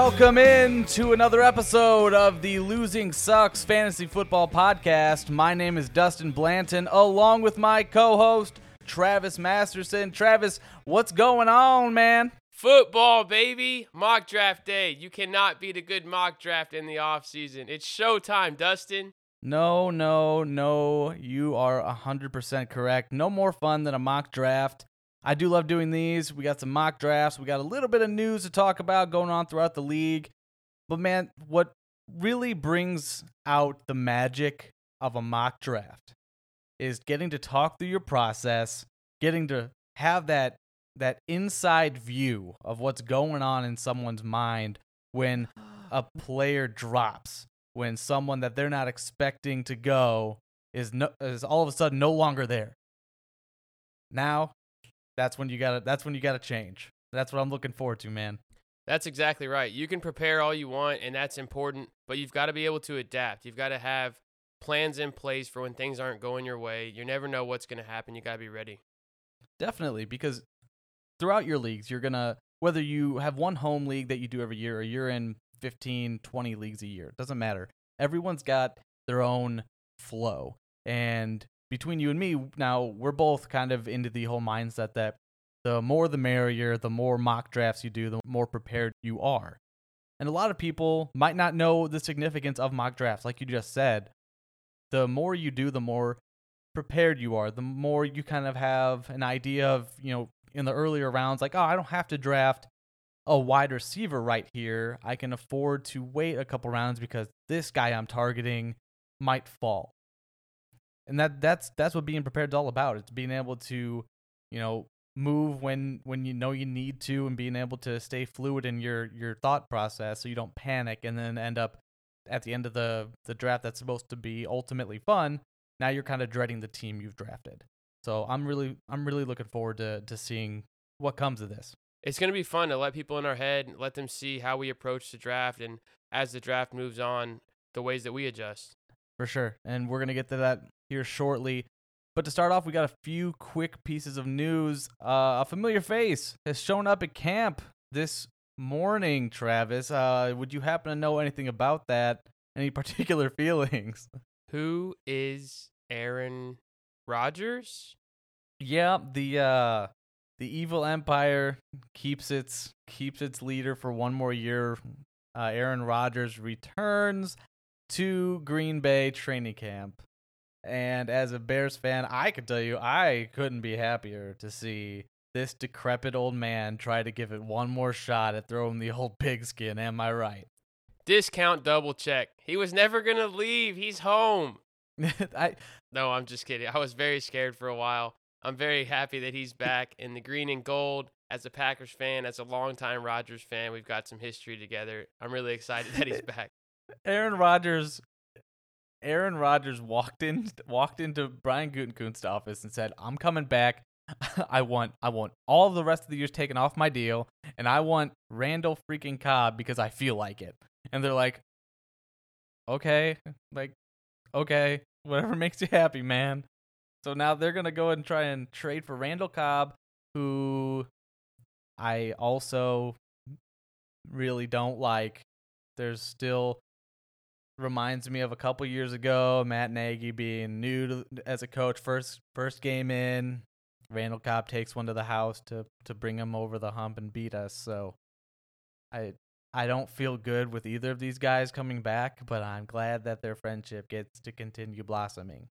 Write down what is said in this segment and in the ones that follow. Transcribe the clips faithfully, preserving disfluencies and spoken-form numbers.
Welcome in to another episode of the Losing Sucks Fantasy Football Podcast. My name is Dustin Blanton, along with my co-host, Travis Masterson. Travis, what's going on, man? Football, baby. Mock draft day. You cannot beat a good mock draft in the offseason. It's showtime, Dustin. No, no, no. You are one hundred percent correct. No more fun than a mock draft. I do love doing these. We got some mock drafts. We got a little bit of news to talk about going on throughout the league. But, man, what really brings out the magic of a mock draft is getting to talk through your process, getting to have that that inside view of what's going on in someone's mind when a player drops, when someone that they're not expecting to go is no, is all of a sudden no longer there. Now, That's when you gotta. That's when you gotta change. That's what I'm looking forward to, man. That's exactly right. You can prepare all you want, and that's important. But you've got to be able to adapt. You've got to have plans in place for when things aren't going your way. You never know what's gonna happen. You gotta be ready. Definitely, because throughout your leagues, you're gonna whether you have one home league that you do every year, or you're in fifteen, twenty leagues a year. It doesn't matter. Everyone's got their own flow, and between you and me, now we're both kind of into the whole mindset that the more the merrier, the more mock drafts you do, the more prepared you are. And a lot of people might not know the significance of mock drafts. Like you just said, the more you do, the more prepared you are, the more you kind of have an idea of, you know, in the earlier rounds, like, oh, I don't have to draft a wide receiver right here. I can afford to wait a couple rounds because this guy I'm targeting might fall. And that that's that's what being prepared is all about. It's being able to, you know, move when when you know you need to, and being able to stay fluid in your your thought process so you don't panic and then end up at the end of the, the draft that's supposed to be ultimately fun. Now you're kind of dreading the team you've drafted. So I'm really I'm really looking forward to to seeing what comes of this. It's going to be fun to let people in our head and let them see how we approach the draft, and as the draft moves on, the ways that we adjust. For sure. And we're going to get to that here shortly. But to start off, we got a few quick pieces of news. Uh, a familiar face has shown up at camp this morning, Travis. Uh, would you happen to know anything about that? Any particular feelings? Who is Aaron Rodgers? Yeah, the uh, the evil empire keeps its keeps its leader for one more year. Uh, Aaron Rodgers returns to Green Bay training camp. And as a Bears fan, I could tell you I couldn't be happier to see this decrepit old man try to give it one more shot at throwing the old pigskin. Am I right? Discount double check. He was never going to leave. He's home. I, no, I'm just kidding. I was very scared for a while. I'm very happy that he's back in the green and gold. As a Packers fan, as a longtime Rodgers fan, we've got some history together. I'm really excited that he's back. Aaron Rodgers... Aaron Rodgers walked in, walked into Brian Gutekunst's office and said, "I'm coming back. I want, I want all the rest of the years taken off my deal, and I want Randall freaking Cobb because I feel like it." And they're like, "Okay, like, okay, whatever makes you happy, man." So now they're gonna go and try and trade for Randall Cobb, who I also really don't like. There's still. Reminds me of a couple years ago, Matt Nagy being new to, as a coach, first first game in, Randall Cobb takes one to the house to to bring him over the hump and beat us. So I I don't feel good with either of these guys coming back, but I'm glad that their friendship gets to continue blossoming.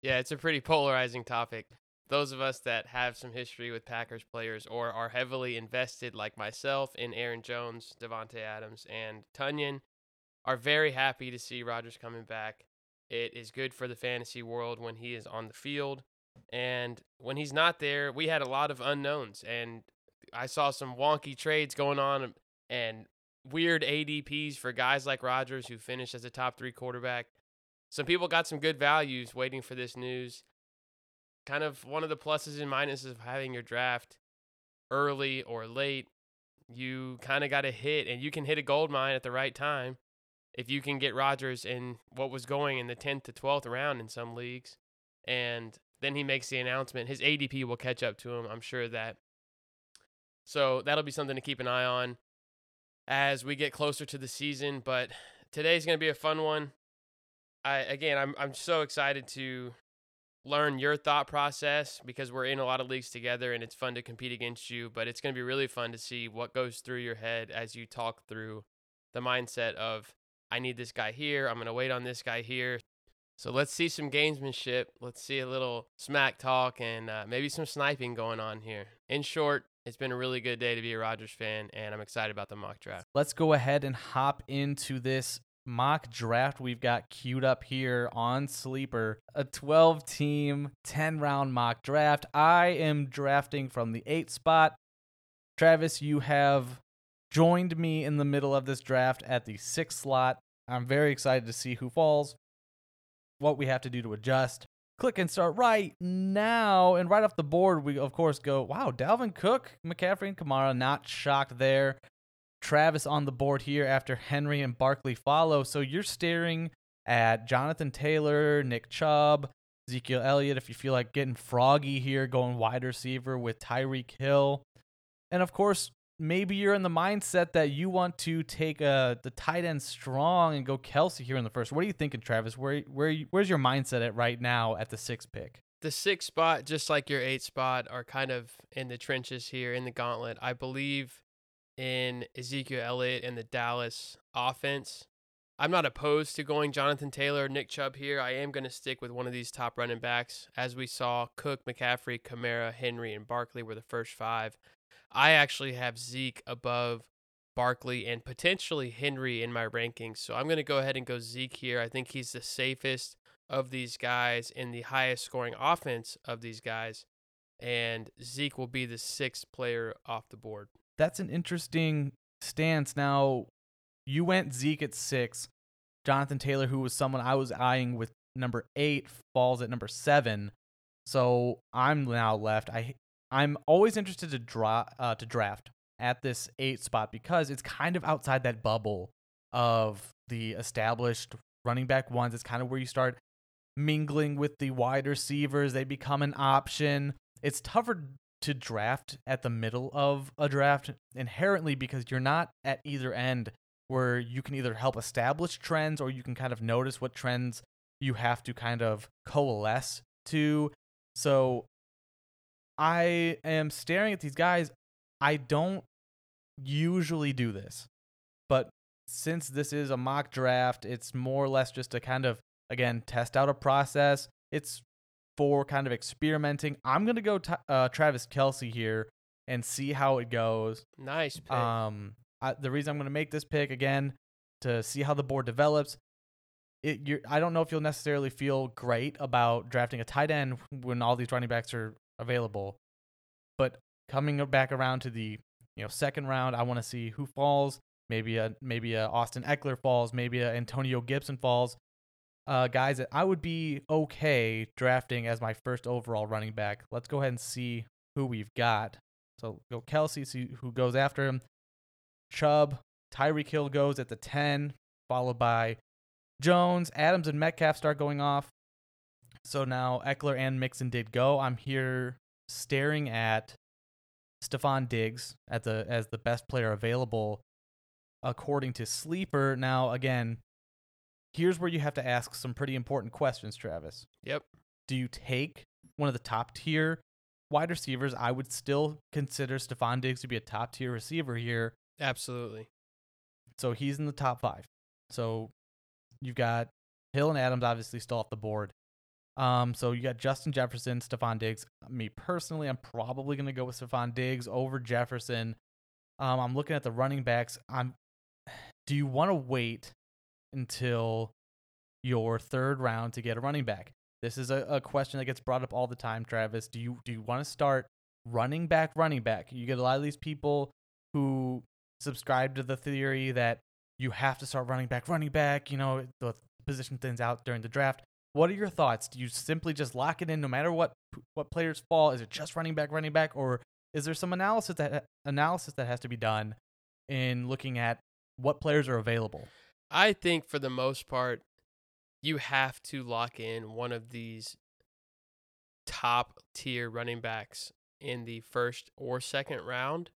Yeah, it's a pretty polarizing topic. Those of us that have some history with Packers players or are heavily invested, like myself, in Aaron Jones, Devontae Adams, and Tunyon, are very happy to see Rodgers coming back. It is good for the fantasy world when he is on the field. And when he's not there, we had a lot of unknowns. And I saw some wonky trades going on and weird A D Ps for guys like Rodgers who finished as a top three quarterback. Some people got some good values waiting for this news. Kind of one of the pluses and minuses of having your draft early or late. You kind of got a hit, and you can hit a gold mine at the right time. If you can get Rodgers in what was going in the tenth to twelfth round in some leagues, and then he makes the announcement, his A D P will catch up to him, I'm sure of that. So that'll be something to keep an eye on. as we get closer to the season. But today's going to be a fun one. I, again, I'm I'm so excited to learn your thought process because we're in a lot of leagues together and it's fun to compete against you, but it's going to be really fun to see what goes through your head as you talk through the mindset of, I need this guy here, I'm going to wait on this guy here. So let's see some gamesmanship. Let's see a little smack talk and uh, maybe some sniping going on here. In short, it's been a really good day to be a Rodgers fan, and I'm excited about the mock draft. Let's go ahead and hop into this mock draft we've got queued up here on Sleeper, a twelve-team, ten-round mock draft. I am drafting from the eighth spot. Travis, you have joined me in the middle of this draft at the sixth slot. I'm very excited to see who falls, what we have to do to adjust. Click and start right now. And right off the board, we, of course, go, wow, Dalvin Cook, McCaffrey, and Kamara, not shocked there. Travis on the board here after Henry and Barkley follow. So you're staring at Jonathan Taylor, Nick Chubb, Ezekiel Elliott, if you feel like getting froggy here, going wide receiver with Tyreek Hill. And of course, maybe you're in the mindset that you want to take a, the tight end strong and go Kelce here in the first. What are you thinking, Travis? Where, where, where's your mindset at right now at the sixth pick? The sixth spot, just like your eighth spot, are kind of in the trenches here in the gauntlet. I believe in Ezekiel Elliott and the Dallas offense. I'm not opposed to going Jonathan Taylor, Nick Chubb here. I am going to stick with one of these top running backs. As we saw, Cook, McCaffrey, Kamara, Henry, and Barkley were the first five. I actually have Zeke above Barkley and potentially Henry in my rankings. So I'm going to go ahead and go Zeke here. I think he's the safest of these guys and the highest scoring offense of these guys. And Zeke will be the sixth player off the board. That's an interesting stance. Now, you went Zeke at six. Jonathan Taylor, who was someone I was eyeing with number eight, falls at number seven. So I'm now left. I I'm always interested to draw uh, to draft at this eight spot because it's kind of outside that bubble of the established running back ones. It's kind of where you start mingling with the wide receivers. They become an option. It's tougher to draft at the middle of a draft inherently because you're not at either end where you can either help establish trends or you can kind of notice what trends you have to kind of coalesce to. So I am staring at these guys. I don't usually do this, but since this is a mock draft, it's more or less just to kind of, again, test out a process. It's for kind of experimenting. I'm going to go t- uh, Travis Kelce here and see how it goes. Nice pick. Um, I, the reason I'm going to make this pick, again, to see how the board develops. It, you're, I don't know if you'll necessarily feel great about drafting a tight end when all these running backs are available, but coming back around to the you know second round, I want to see who falls. Maybe a maybe a Austin Ekeler falls. Maybe a Antonio Gibson falls. Uh, guys that I would be okay drafting as my first overall running back. Let's go ahead and see who we've got. So go Kelce, see who goes after him. Chubb, Tyreek Hill goes at the ten, followed by Jones, Adams, and Metcalf start going off. So now Ekeler and Mixon did go. I'm here staring at Stephon Diggs at the as the best player available according to Sleeper. Now, again, here's where you have to ask some pretty important questions, Travis. Yep. Do you take one of the top-tier wide receivers? I would still consider Stephon Diggs to be a top-tier receiver here. Absolutely. So he's in the top five. So you've got Hill and Adams obviously still off the board. Um, so you got Justin Jefferson, Stephon Diggs. Me personally, I'm probably going to go with Stephon Diggs over Jefferson. Um, I'm looking at the running backs. I'm. Do you want to wait until your third round to get a running back? This is a, a question that gets brought up all the time, Travis. Do you do you want to start running back, running back? You get a lot of these people who subscribe to the theory that you have to start running back, running back, you know, the position thins out during the draft. What are your thoughts? Do you simply just lock it in no matter what what players fall? Is it just running back, running back, or is there some analysis that analysis that has to be done in looking at what players are available? I think for the most part, you have to lock in one of these top tier running backs in the first or second round.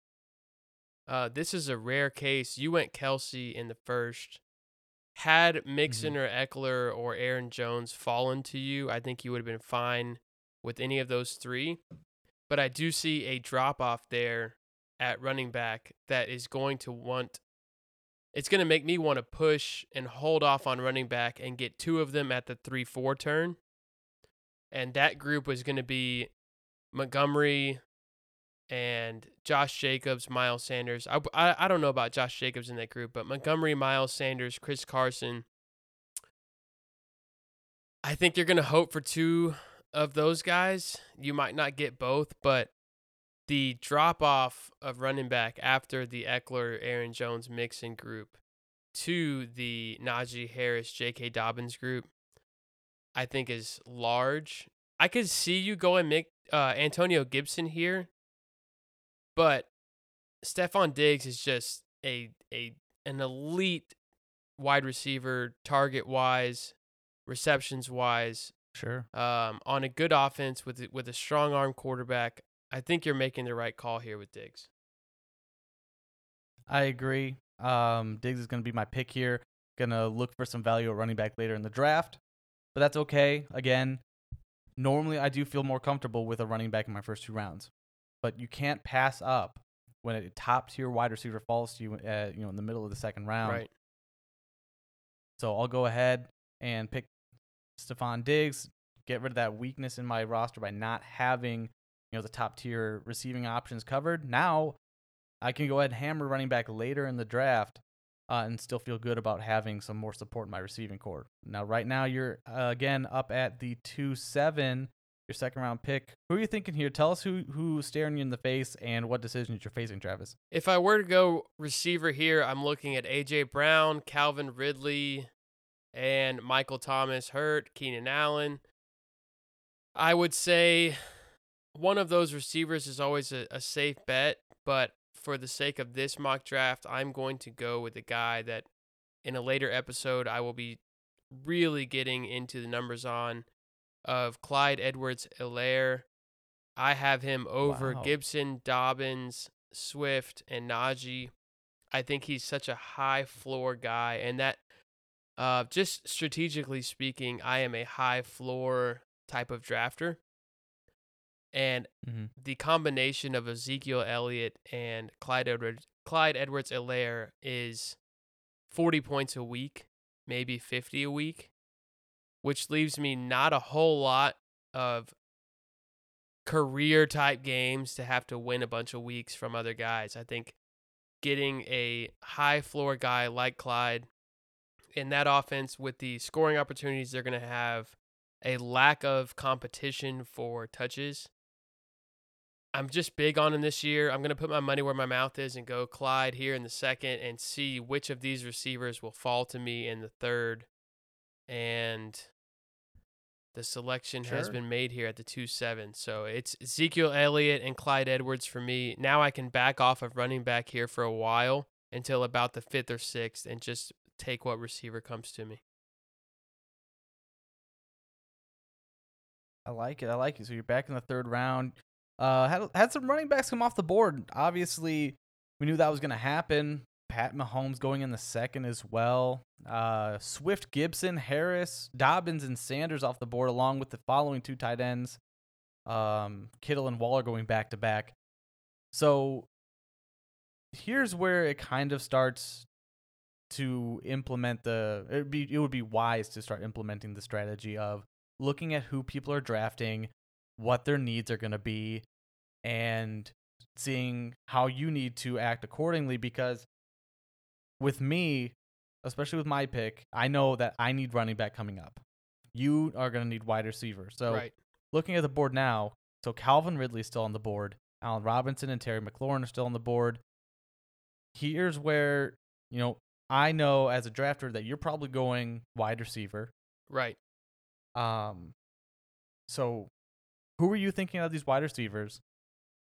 Uh, this is a rare case. You went Kelce in the first. Had Mixon mm-hmm. or Ekeler or Aaron Jones fallen to you, I think you would have been fine with any of those three. But I do see a drop-off there at running back that is going to want – it's going to make me want to push and hold off on running back and get two of them at the three four turn. And that group was going to be Montgomery and Josh Jacobs, Miles Sanders. I, I, I don't know about Josh Jacobs in that group, but Montgomery, Miles Sanders, Chris Carson. I think you're going to hope for two of those guys. You might not get both, but the drop-off of running back after the Ekeler, Aaron Jones, Mixon group to the Najee Harris, J K. Dobbins group, I think is large. I could see you going Mick, uh, Antonio Gibson here, but Stephon Diggs is just a a an elite wide receiver, target wise, receptions wise. Sure. Um, on a good offense with with a strong arm quarterback, I think you're making the right call here with Diggs. I agree. Um, Diggs is going to be my pick here. Gonna look for some value at running back later in the draft. But that's okay. Again, normally I do feel more comfortable with a running back in my first two rounds, but you can't pass up when a top tier wide receiver falls to you, uh, you know, in the middle of the second round. Right. So I'll go ahead and pick Stephon Diggs, get rid of that weakness in my roster by not having, you know, the top tier receiving options covered. Now I can go ahead and hammer running back later in the draft. Uh, and still feel good about having some more support in my receiving core. Now, right now, you're, uh, again, up at the two seven, your second-round pick. Who are you thinking here? Tell us who who's staring you in the face and what decisions you're facing, Travis. If I were to go receiver here, I'm looking at A J. Brown, Calvin Ridley, and Michael Thomas Hurt, Keenan Allen. I would say one of those receivers is always a, a safe bet, but for the sake of this mock draft, I'm going to go with a guy that in a later episode I will be really getting into the numbers on, of Clyde Edwards-Helaire. I have him over wow. Gibson, Dobbins, Swift, and Najee. I think he's such a high floor guy, and that uh, just strategically speaking, I am a high floor type of drafter. And mm-hmm. the combination of Ezekiel Elliott and Clyde Edwards, Clyde Edwards-Helaire is forty points a week, maybe fifty a week, which leaves me not a whole lot of career-type games to have to win a bunch of weeks from other guys. I think getting a high-floor guy like Clyde in that offense with the scoring opportunities they're going to have, a lack of competition for touches, I'm just big on him this year. I'm going to put my money where my mouth is and go Clyde here in the second and see which of these receivers will fall to me in the third. And the selection sure. has been made here at the two seven. So it's Ezekiel Elliott and Clyde Edwards for me. Now I can back off of running back here for a while until about the fifth or sixth and just take what receiver comes to me. I like it. I like it. So you're back in the third round. Uh, had had some running backs come off the board. Obviously, we knew that was going to happen. Pat Mahomes going in the second as well. Uh, Swift, Gibson, Harris, Dobbins, and Sanders off the board, along with the following two tight ends, um, Kittle and Waller going back to back. So here's where it kind of starts to implement the. It'd be it would be wise to start implementing the strategy of looking at who people are drafting, what their needs are going to be, and seeing how you need to act accordingly. Because with me, especially with my pick, I know that I need running back coming up. You are going to need wide receiver. So right. looking at the board now, so Calvin Ridley is still on the board. Allen Robinson and Terry McLaurin are still on the board. Here's where, you know, I know as a drafter that you're probably going wide receiver. Right. Um, so who are you thinking of these wide receivers,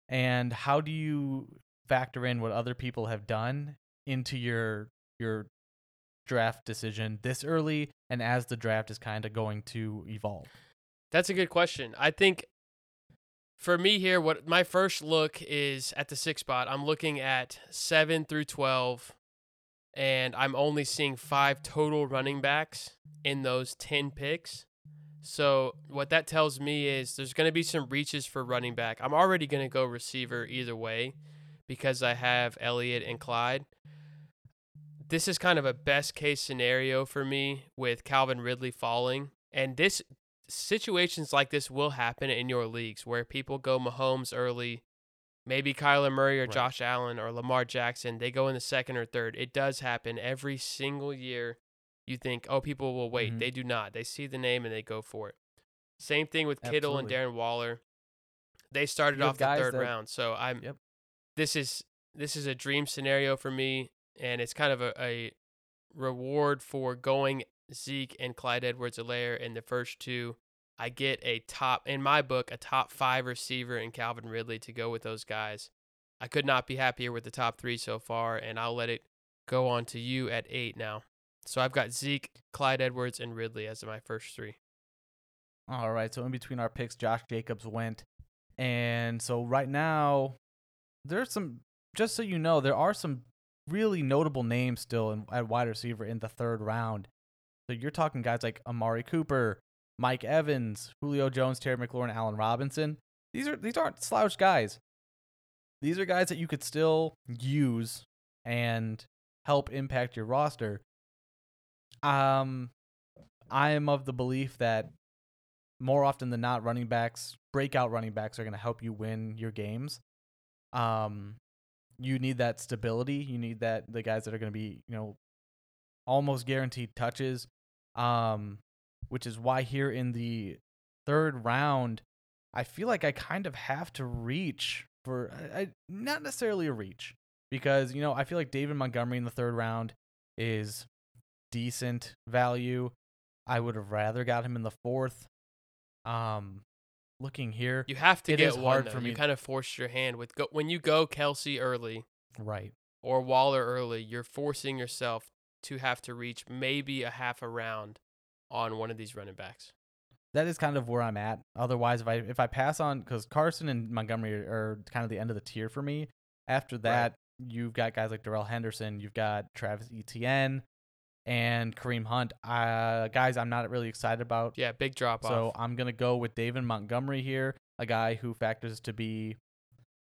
and how do you factor in what other people have done into your your draft decision this early and as the draft is kind of going to evolve? That's a good question. I think for me here, what my first look is at the sixth spot. I'm looking at seven through twelve, and I'm only seeing five total running backs in those ten picks. So what that tells me is there's going to be some reaches for running back. I'm already going to go receiver either way because I have Elliott and Clyde. This is kind of a best case scenario for me with Calvin Ridley falling. And this situations like this will happen in your leagues where people go Mahomes early, maybe Kyler Murray or right. Josh Allen or Lamar Jackson. They go in the second or third. It does happen every single year. You think, oh, people will wait. Mm-hmm. They do not. They see the name and they go for it. Same thing with Kittle Absolutely. and Darren Waller. They started off the third that, round, so I'm. Yep. This is this is a dream scenario for me, and it's kind of a, a reward for going Zeke and Clyde Edwards-Helaire in the first two. I get a top in my book a top five receiver in Calvin Ridley to go with those guys. I could not be happier with the top three so far, and I'll let it go on to you at eight now. So I've got Zeke, Clyde Edwards, and Ridley as my first three. All right. So in between our picks, Josh Jacobs went. And so right now, there's some, just so you know, there are some really notable names still in, at wide receiver in the third round. So you're talking guys like Amari Cooper, Mike Evans, Julio Jones, Terry McLaurin, Allen Robinson. These are, these aren't slouch guys. These are guys that you could still use and help impact your roster. Um, I am of the belief that more often than not, running backs, breakout running backs, are going to help you win your games. Um, you need that stability. You need that the guys that are going to be, you know, almost guaranteed touches. Um, which is why here in the third round, I feel like I kind of have to reach for I, I not necessarily a reach because you know I feel like David Montgomery in the third round is decent value. I would have rather got him in the fourth. Um, looking here, you have to it get is one, hard though. for me. You kind of forced your hand with go- when you go Kelce early, right, or Waller early. You're forcing yourself to have to reach maybe a half a round on one of these running backs. That is kind of where I'm at. Otherwise, if I if I pass on because Carson and Montgomery are kind of the end of the tier for me. After that, right. you've got guys like Darrell Henderson. You've got Travis Etienne. And Kareem Hunt, uh, guys, I'm not really excited about. Yeah, big drop off. So I'm going to go with David Montgomery here, a guy who factors to be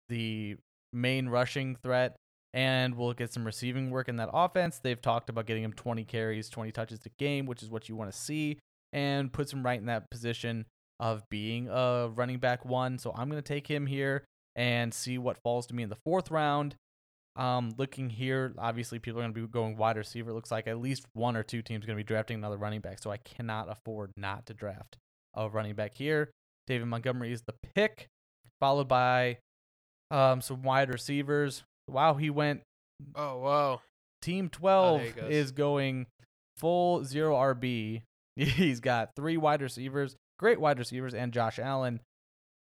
the main rushing threat, and we'll get some receiving work in that offense. They've talked about getting him twenty carries, twenty touches a game, which is what you want to see, and puts him right in that position of being a running back one. So I'm going to take him here and see what falls to me in the fourth round. Um, looking here, obviously people are going to be going wide receiver. It looks like at least one or two teams are going to be drafting another running back, so I cannot afford not to draft a running back here. David Montgomery is the pick, followed by um, some wide receivers. Wow, he went. Oh, wow. Team twelve oh, is going full zero R B. He's got three wide receivers, great wide receivers, and Josh Allen.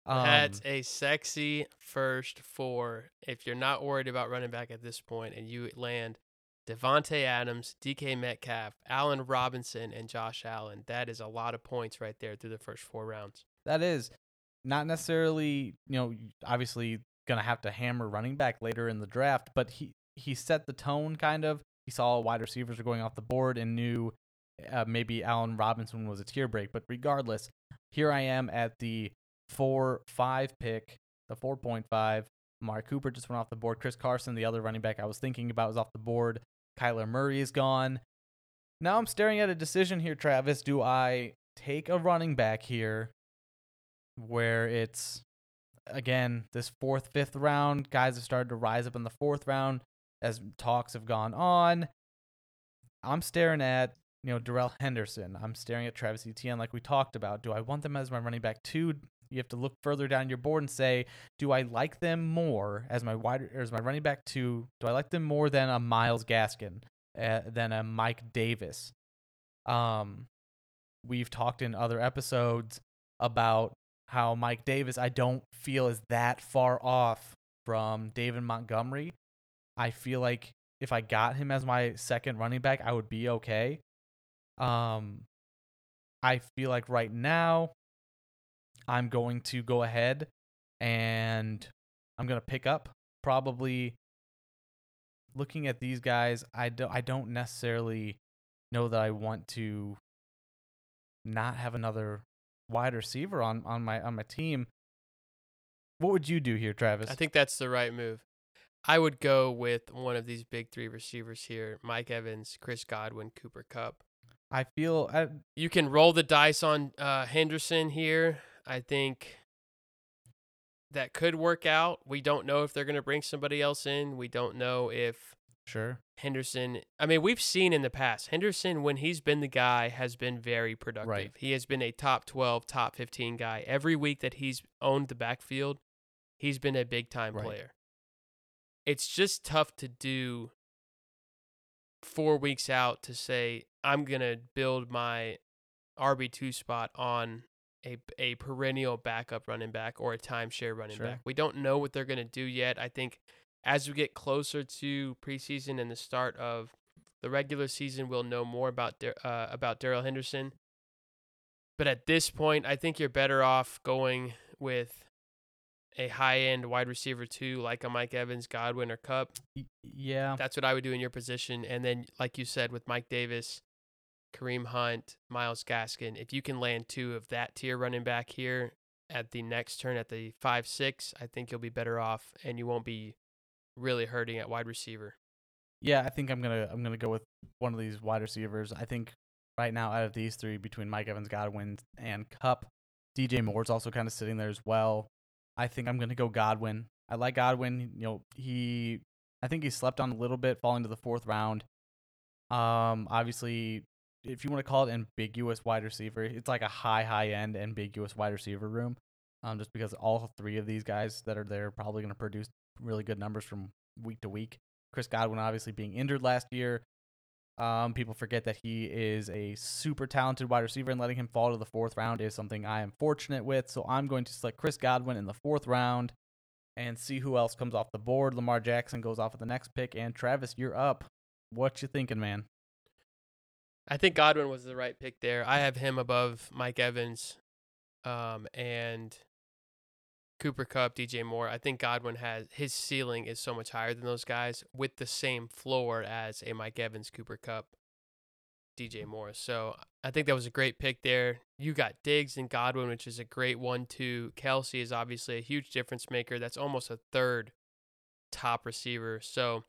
Um, That's a sexy first four. If you're not worried about running back at this point and you land Devontae Adams, D K Metcalf, Allen Robinson, and Josh Allen, that is a lot of points right there through the first four rounds. That is not necessarily, you know, obviously going to have to hammer running back later in the draft, but he, he set the tone kind of. He saw wide receivers were going off the board and knew uh, maybe Allen Robinson was a tier break. But regardless, here I am at the four five pick, the four point five. Mark Cooper just went off the board. Chris Carson, the other running back I was thinking about, was off the board. Kyler Murray is gone. Now I'm staring at a decision here, Travis. Do I take a running back here where it's, again, this fourth, fifth round? Guys have started to rise up in the fourth round as talks have gone on. I'm staring at you know, Darrell Henderson. I'm staring at Travis Etienne like we talked about. Do I want them as my running back too? You have to look further down your board and say, do I like them more as my wide or as my running back two? Do I like them more than a Miles Gaskin, uh, than a Mike Davis? Um, we've talked in other episodes about how Mike Davis, I don't feel is that far off from David Montgomery. I feel like if I got him as my second running back, I would be okay. Um, I feel like right now I'm going to go ahead and I'm going to pick up probably looking at these guys. I don't, I don't necessarily know that I want to not have another wide receiver on, on my, on my team. What would you do here, Travis? I think that's the right move. I would go with one of these big three receivers here: Mike Evans, Chris Godwin, Cooper Kupp. I feel I, you can roll the dice on uh, Henderson here. I think that could work out. We don't know if they're going to bring somebody else in. We don't know if sure Henderson. I mean, we've seen in the past Henderson, when he's been the guy, has been very productive. Right. He has been a top twelve, top fifteen guy every week that he's owned the backfield. He's been a big time right. player. It's just tough to do four weeks out to say, I'm going to build my R B two spot on a, a perennial backup running back or a timeshare running sure. back. We don't know what they're going to do yet. I think as we get closer to preseason and the start of the regular season, we'll know more about uh, about Darrell Henderson. But at this point, I think you're better off going with a high-end wide receiver too, like a Mike Evans, Godwin, or Kupp. Yeah. That's what I would do in your position. And then, like you said, with Mike Davis, Kareem Hunt, Miles Gaskin, if you can land two of that tier running back here at the next turn at the five six, I think you'll be better off and you won't be really hurting at wide receiver. Yeah, I think I'm going to I'm gonna go with one of these wide receivers. I think right now out of these three, between Mike Evans, Godwin, and Kupp, D J Moore's also kind of sitting there as well. I think I'm going to go Godwin. I like Godwin. You know, he, I think he slept on a little bit, falling to the fourth round. Um, obviously, if you want to call it ambiguous wide receiver, it's like a high, high end ambiguous wide receiver room. Um, just because all three of these guys that are there are probably going to produce really good numbers from week to week. Chris Godwin, obviously being injured last year. Um, people forget that he is a super talented wide receiver, and letting him fall to the fourth round is something I am fortunate with. So I'm going to select Chris Godwin in the fourth round and see who else comes off the board. Lamar Jackson goes off at the next pick, and Travis, you're up. What you thinking, man? I think Godwin was the right pick there. I have him above Mike Evans, um, and Cooper Kupp, D J Moore. I think Godwin has his ceiling is so much higher than those guys with the same floor as a Mike Evans, Cooper Kupp, D J Moore. So I think that was a great pick there. You got Diggs and Godwin, which is a great one two. Kelce is obviously a huge difference maker. That's almost a third top receiver. So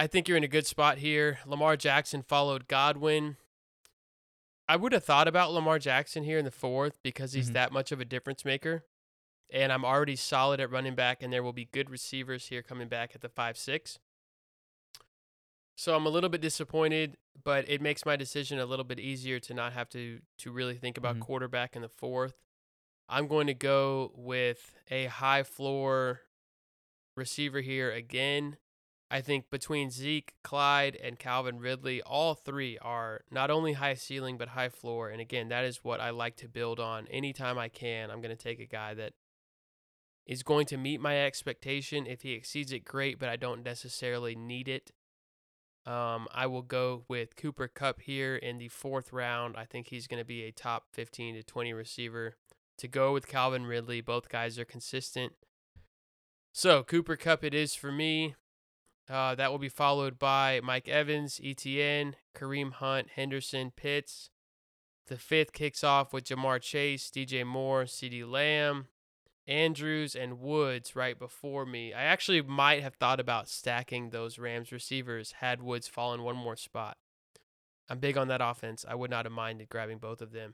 I think you're in a good spot here. Lamar Jackson followed Godwin. I would have thought about Lamar Jackson here in the fourth because he's mm-hmm. that much of a difference maker, and I'm already solid at running back, and there will be good receivers here coming back at the five six. So I'm a little bit disappointed, but it makes my decision a little bit easier to not have to to really think about mm-hmm. quarterback in the fourth. I'm going to go with a high floor receiver here again. I think between Zeke, Clyde, and Calvin Ridley, all three are not only high ceiling, but high floor. And again, that is what I like to build on. Anytime I can, I'm going to take a guy that is going to meet my expectation. If he exceeds it, great, but I don't necessarily need it. Um, I will go with Cooper Kupp here in the fourth round. I think he's going to be a top fifteen to twenty receiver to go with Calvin Ridley. Both guys are consistent. So Cooper Kupp it is for me. Uh, that will be followed by Mike Evans, E T N, Kareem Hunt, Henderson, Pitts. The fifth kicks off with Jamar Chase, D J Moore, CeeDee Lamb, Andrews, and Woods right before me. I actually might have thought about stacking those Rams receivers had Woods fallen one more spot. I'm big on that offense. I would not have minded grabbing both of them.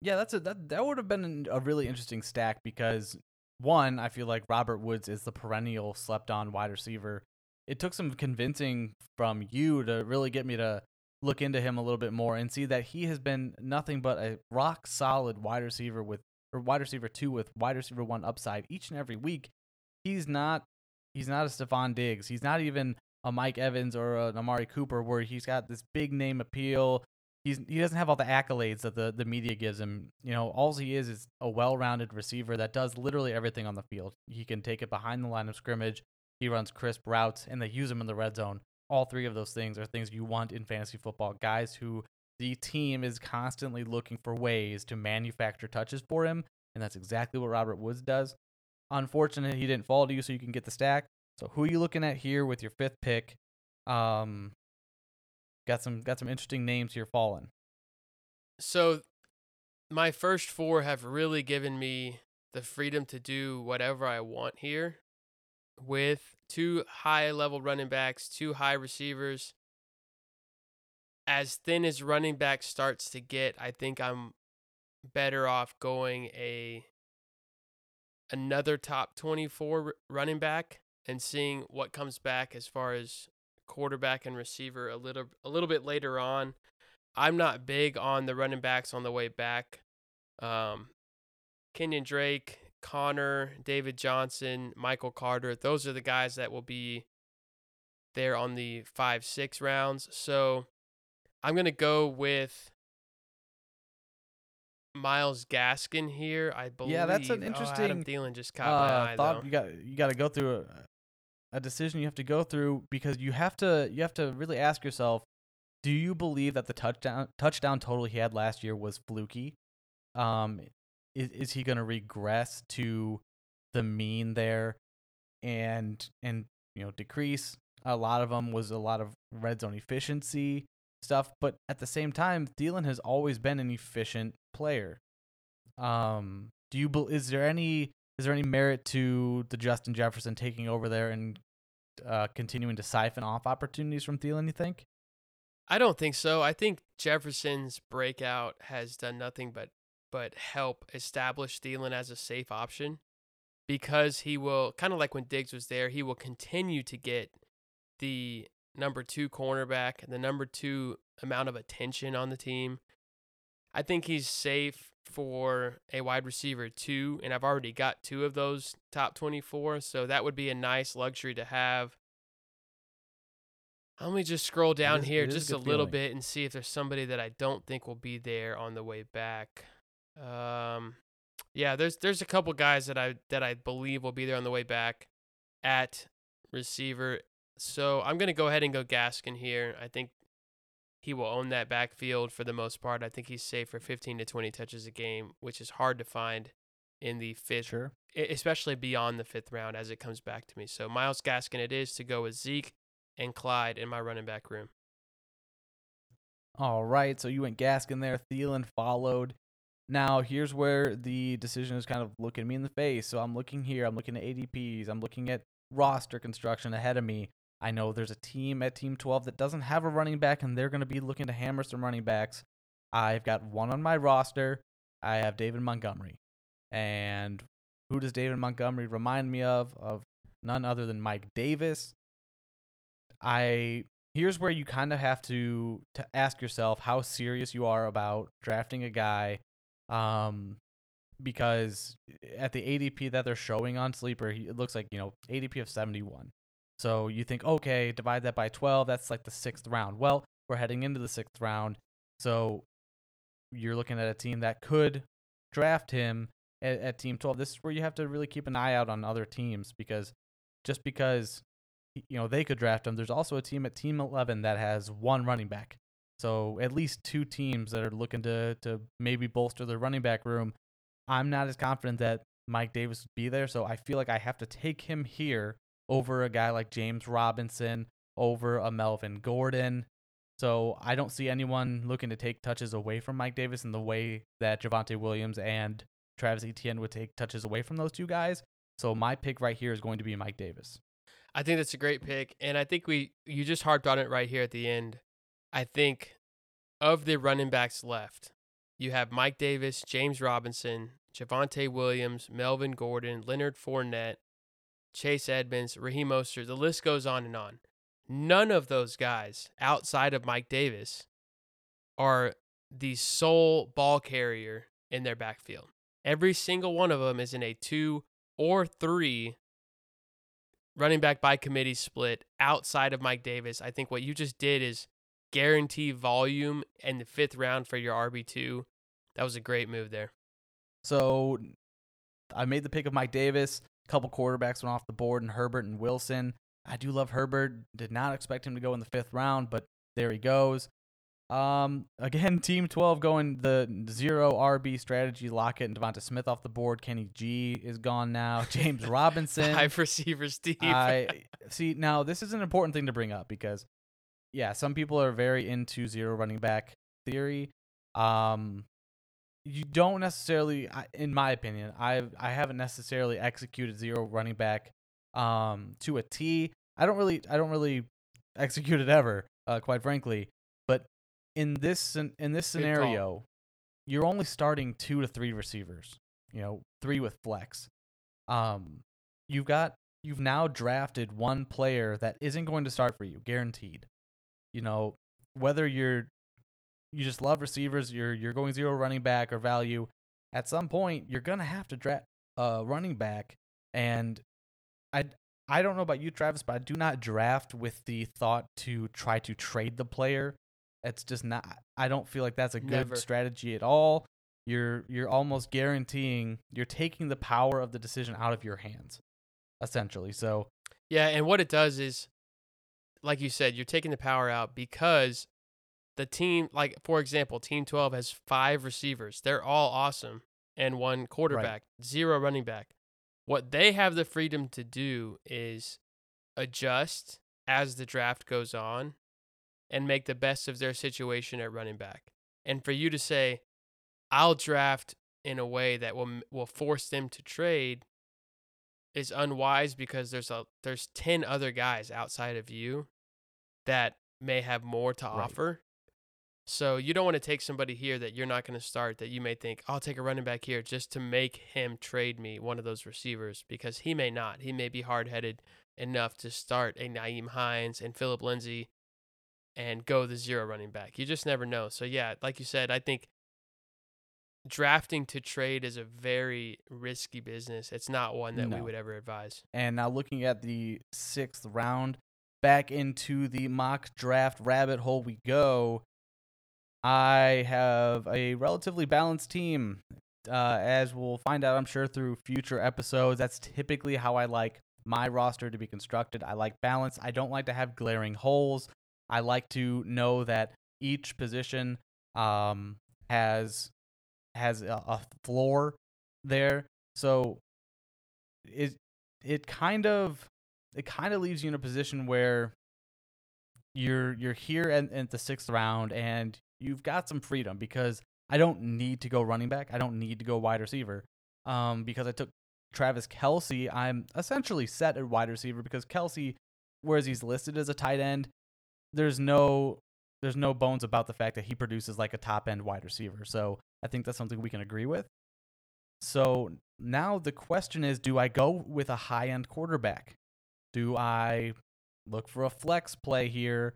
Yeah, that's a, that, that would have been a really interesting stack because, one, I feel like Robert Woods is the perennial slept-on wide receiver. It took some convincing from you to really get me to look into him a little bit more and see that he has been nothing but a rock solid wide receiver with or wide receiver two with wide receiver one upside each and every week. He's not he's not a Stephon Diggs. He's not even a Mike Evans or an Amari Cooper where he's got this big name appeal. He's he doesn't have all the accolades that the, the media gives him. You know, all he is is a well-rounded receiver that does literally everything on the field. He can take it behind the line of scrimmage. He runs crisp routes, and they use him in the red zone. All three of those things are things you want in fantasy football. Guys who the team is constantly looking for ways to manufacture touches for him, and that's exactly what Robert Woods does. Unfortunately, he didn't fall to you, so you can get the stack. So who are you looking at here with your fifth pick? Um, got some got some interesting names here falling. So my first four have really given me the freedom to do whatever I want here, with two high-level running backs, two high receivers. As thin as running back starts to get, I think I'm better off going a another top twenty-four running back and seeing what comes back as far as quarterback and receiver a little a little bit later on. I'm not big on the running backs on the way back. Um, Kenyon Drake, Connor, David Johnson, Michael Carter, those are the guys that will be there on the five, six rounds. So I'm going to go with Miles Gaskin here, I believe. Yeah, that's an interesting... Oh, Adam Thielen just caught uh, my eye, thought though. You got, you got to go through a, a decision you have to go through because you have to you have to really ask yourself, do you believe that the touchdown touchdown total he had last year was fluky? Um, is, is he going to regress to the mean there and and you know decrease? A lot of them was a lot of red zone efficiency stuff, but at the same time, Thielen has always been an efficient player. Um, do you is there any is there any merit to the Justin Jefferson taking over there and uh, continuing to siphon off opportunities from Thielen? You think? I don't think so. I think Jefferson's breakout has done nothing but but help establish Thielen as a safe option, because he will, kind of like when Diggs was there, he will continue to get the number two cornerback, the number two amount of attention on the team. I think he's safe for a wide receiver two, and I've already got two of those top twenty-four, so that would be a nice luxury to have. Let me just scroll down is, here just a, a little bit and see if there's somebody that I don't think will be there on the way back. Um, yeah, there's there's a couple guys that I that I believe will be there on the way back at receiver. So I'm going to go ahead and go Gaskin here. I think he will own that backfield for the most part. I think he's safe for fifteen to twenty touches a game, which is hard to find in the fifth, sure. especially beyond the fifth round as it comes back to me. So Miles Gaskin it is, to go with Zeke and Clyde in my running back room. All right, so you went Gaskin there. Thielen followed. Now, here's where the decision is kind of looking me in the face. So I'm looking here. I'm looking at A D Ps. I'm looking at roster construction ahead of me. I know there's a team at Team twelve that doesn't have a running back, and they're going to be looking to hammer some running backs. I've got one on my roster. I have David Montgomery. And who does David Montgomery remind me of? Of none other than Mike Davis. I here's where you kind of have to, to ask yourself how serious you are about drafting a guy, um, because at the A D P that they're showing on Sleeper, it looks like, you know, A D P of seventy-one. So you think, okay, divide that by twelve. That's like the sixth round. Well, we're heading into the sixth round. So you're looking at a team that could draft him at, at Team twelve. This is where you have to really keep an eye out on other teams, because just because you know they could draft him, there's also a team at Team eleven that has one running back. So at least two teams that are looking to to maybe bolster their running back room. I'm not as confident that Mike Davis would be there, so I feel like I have to take him here over a guy like James Robinson, over a Melvin Gordon. So I don't see anyone looking to take touches away from Mike Davis in the way that Javonte Williams and Travis Etienne would take touches away from those two guys. So my pick right here is going to be Mike Davis. I think that's a great pick, and I think we you just harped on it right here at the end. I think of the running backs left, you have Mike Davis, James Robinson, Javonte Williams, Melvin Gordon, Leonard Fournette, Chase Edmonds, Raheem Mostert. The list goes on and on. None of those guys outside of Mike Davis are the sole ball carrier in their backfield. Every single one of them is in a two or three running back by committee split outside of Mike Davis. I think what you just did is guarantee volume in the fifth round for your R B two. That was a great move there. So I made the pick of Mike Davis. A couple quarterbacks went off the board in Herbert and Wilson. I do love Herbert. Did not expect him to go in the fifth round, but there he goes. Um, again, Team twelve going the zero R B strategy. Lockett and Devonta Smith off the board. Kenny G is gone now. James Robinson. High receiver Steve. I, see, now this is an important thing to bring up because, yeah, some people are very into zero running back theory. Um, you don't necessarily, in my opinion, I I haven't necessarily executed zero running back um, to a T. I don't really, I don't really execute it ever, uh, quite frankly. But in this in this scenario, you're only starting two to three receivers. You know, three with flex. Um, you've got you've now drafted one player that isn't going to start for you, guaranteed. You know, whether you're you just love receivers, you're you're going zero running back or value. At some point, you're gonna have to draft a running back, and I. I don't know about you, Travis, but I do not draft with the thought to try to trade the player. It's just not. I don't feel like that's a good Never. strategy at all. You're you're almost guaranteeing you're taking the power of the decision out of your hands, essentially. So yeah, and what it does is, like you said, you're taking the power out because the team, like for example, Team twelve has five receivers. They're all awesome, and one quarterback, right. Zero running back. What they have the freedom to do is adjust as the draft goes on and make the best of their situation at running back. And for you to say, I'll draft in a way that will will force them to trade is unwise because there's a, there's ten other guys outside of you that may have more to right. offer. So you don't want to take somebody here that you're not going to start that you may think, I'll take a running back here just to make him trade me one of those receivers because he may not. He may be hard-headed enough to start a Nyheim Hines and Phillip Lindsay and go the zero running back. You just never know. So, yeah, like you said, I think drafting to trade is a very risky business. It's not one that no. we would ever advise. And now looking at the sixth round, back into the mock draft rabbit hole we go. I have a relatively balanced team, uh, as we'll find out, I'm sure, through future episodes. That's typically how I like my roster to be constructed. I like balance. I don't like to have glaring holes. I like to know that each position um, has has a, a floor there. So it it kind of it kind of leaves you in a position where you're you're here at, at the sixth round and you've got some freedom because I don't need to go running back. I don't need to go wide receiver um, because I took Travis Kelce. I'm essentially set at wide receiver because Kelce, whereas he's listed as a tight end, there's no there's no bones about the fact that he produces like a top-end wide receiver. So I think that's something we can agree with. So now the question is, do I go with a high-end quarterback? Do I look for a flex play here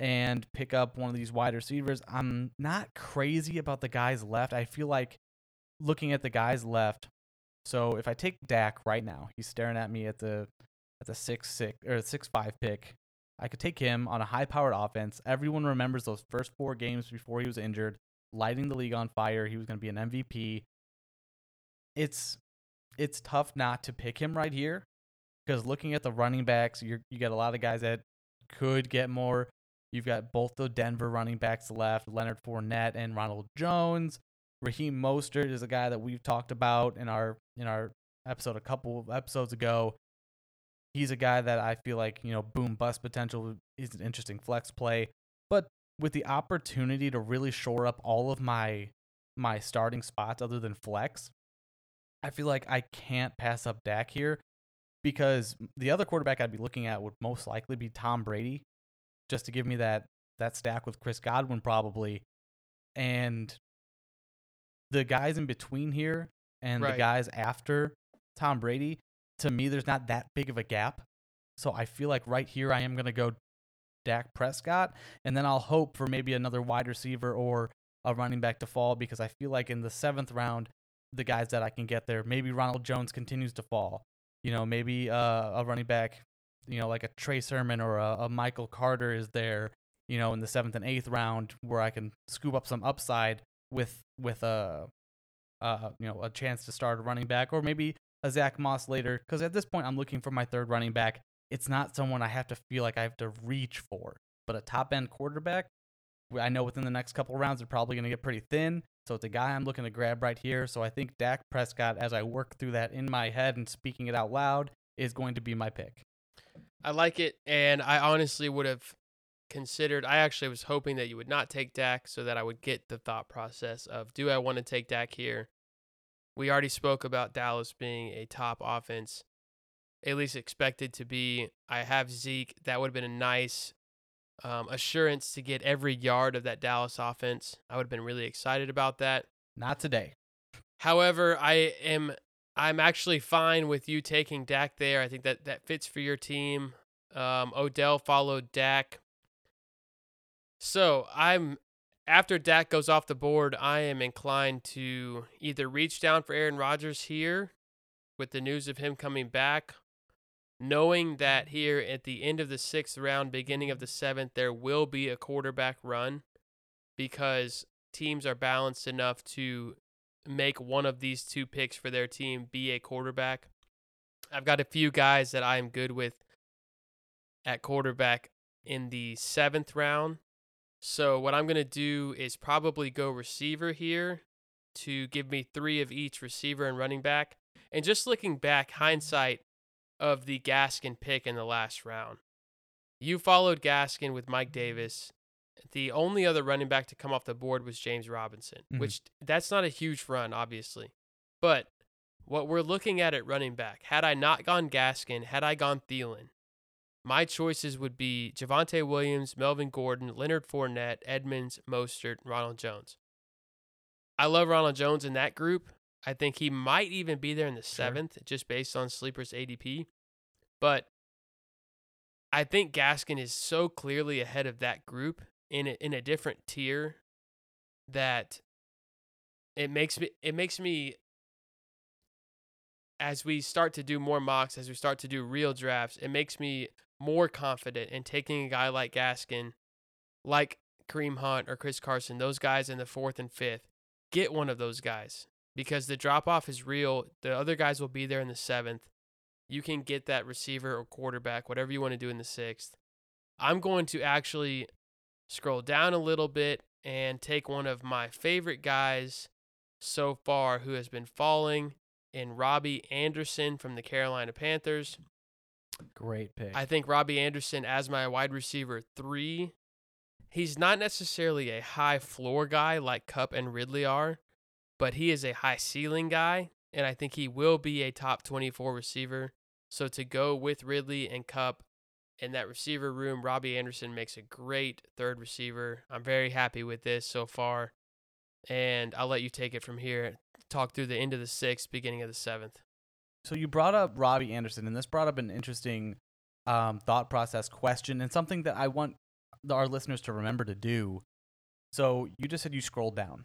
and pick up one of these wide receivers? I'm not crazy about the guys left. I feel like looking at the guys left. So if I take Dak right now, he's staring at me at the at the six six or six five pick. I could take him on a high powered offense. Everyone remembers those first four games before he was injured, lighting the league on fire. He was going to be an M V P. It's it's tough not to pick him right here because looking at the running backs, you you got a lot of guys that could get more. You've got both the Denver running backs left, Leonard Fournette and Ronald Jones. Raheem Mostert is a guy that we've talked about in our in our episode a couple of episodes ago. He's a guy that I feel like, you know, boom bust potential is an interesting flex play. But with the opportunity to really shore up all of my my starting spots other than flex, I feel like I can't pass up Dak here because the other quarterback I'd be looking at would most likely be Tom Brady, just to give me that that stack with Chris Godwin probably. And the guys in between here and right. the guys after Tom Brady, to me, there's not that big of a gap. So I feel like right here I am going to go Dak Prescott, and then I'll hope for maybe another wide receiver or a running back to fall because I feel like in the seventh round, the guys that I can get there, maybe Ronald Jones continues to fall. You know, maybe uh, a running back, you know, like a Trey Sermon or a, a Michael Carter is there, you know, in the seventh and eighth round where I can scoop up some upside with, with a, uh, you know, a chance to start a running back or maybe a Zach Moss later. Cause at this point I'm looking for my third running back. It's not someone I have to feel like I have to reach for, but a top end quarterback, I know within the next couple rounds, they're probably going to get pretty thin. So it's a guy I'm looking to grab right here. So I think Dak Prescott, as I work through that in my head and speaking it out loud, is going to be my pick. I like it. And I honestly would have considered, I actually was hoping that you would not take Dak so that I would get the thought process of, do I want to take Dak here? We already spoke about Dallas being a top offense, at least expected to be. I have Zeke. That would have been a nice um, assurance to get every yard of that Dallas offense. I would have been really excited about that. Not today. However, I am, I'm actually fine with you taking Dak there. I think that, that fits for your team. Um, Odell followed Dak. So I'm, after Dak goes off the board, I am inclined to either reach down for Aaron Rodgers here with the news of him coming back, knowing that here at the end of the sixth round, beginning of the seventh, there will be a quarterback run because teams are balanced enough to make one of these two picks for their team be a quarterback. I've got a few guys that I'm good with at quarterback in the seventh round. So what I'm going to do is probably go receiver here to give me three of each receiver and running back. And just looking back, hindsight of the Gaskin pick in the last round. You followed Gaskin with Mike Davis. The only other running back to come off the board was James Robinson, mm-hmm. which that's not a huge run, obviously. But what we're looking at at running back, had I not gone Gaskin, had I gone Thielen, my choices would be Javonte Williams, Melvin Gordon, Leonard Fournette, Edmonds, Mostert, Ronald Jones. I love Ronald Jones in that group. I think he might even be there in the seventh, sure. just based on Sleeper's A D P. But I think Gaskin is so clearly ahead of that group in a, in a different tier that it makes me it makes me. As we start to do more mocks, as we start to do real drafts, it makes me more confident in taking a guy like Gaskin, like Kareem Hunt or Chris Carson, those guys in the fourth and fifth. Get one of those guys because the drop-off is real. The other guys will be there in the seventh. You can get that receiver or quarterback, whatever you want to do in the sixth. I'm going to actually scroll down a little bit and take one of my favorite guys so far who has been falling in Robbie Anderson from the Carolina Panthers. Great pick. I think Robbie Anderson as my wide receiver three. He's not necessarily a high floor guy like Kupp and Ridley are, but he is a high ceiling guy, and I think he will be a top twenty-four receiver. So to go with Ridley and Kupp in that receiver room, Robbie Anderson makes a great third receiver. I'm very happy with this so far, and I'll let you take it from here. Talk through the end of the sixth, beginning of the seventh. So you brought up Robbie Anderson, and this brought up an interesting um, thought process question and something that I want our listeners to remember to do. So you just said you scroll down.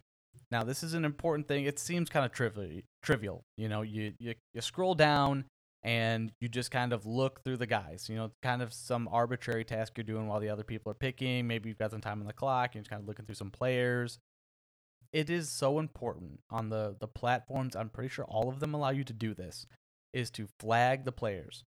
Now, this is an important thing. It seems kind of triv- trivial. You know, you, you you scroll down and you just kind of look through the guys, you know, kind of some arbitrary task you're doing while the other people are picking. Maybe you've got some time on the clock. You're just kind of looking through some players. It is so important on the, the platforms, I'm pretty sure all of them allow you to do this, is to flag the players.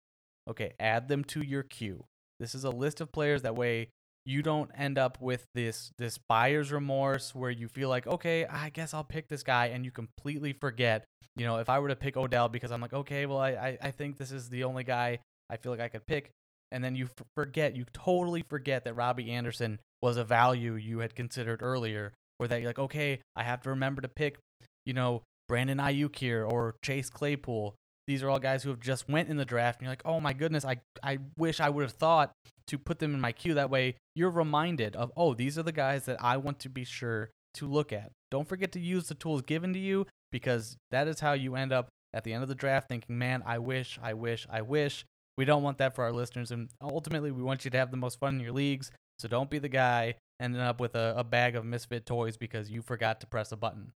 Okay, add them to your queue. This is a list of players. That way you don't end up with this this buyer's remorse where you feel like, okay, I guess I'll pick this guy, and you completely forget. You know, if I were to pick Odell because I'm like, okay, well, I, I, I think this is the only guy I feel like I could pick, and then you forget, you totally forget that Robbie Anderson was a value you had considered earlier. Or that you're like, okay, I have to remember to pick, you know, Brandon Ayuk here or Chase Claypool. These are all guys who have just went in the draft. And you're like, oh my goodness, I, I wish I would have thought to put them in my queue. That way you're reminded of, oh, these are the guys that I want to be sure to look at. Don't forget to use the tools given to you, because that is how you end up at the end of the draft thinking, man, I wish, I wish, I wish. We don't want that for our listeners. And ultimately, we want you to have the most fun in your leagues. So don't be the guy ending up with a, a bag of misfit toys because you forgot to press a button.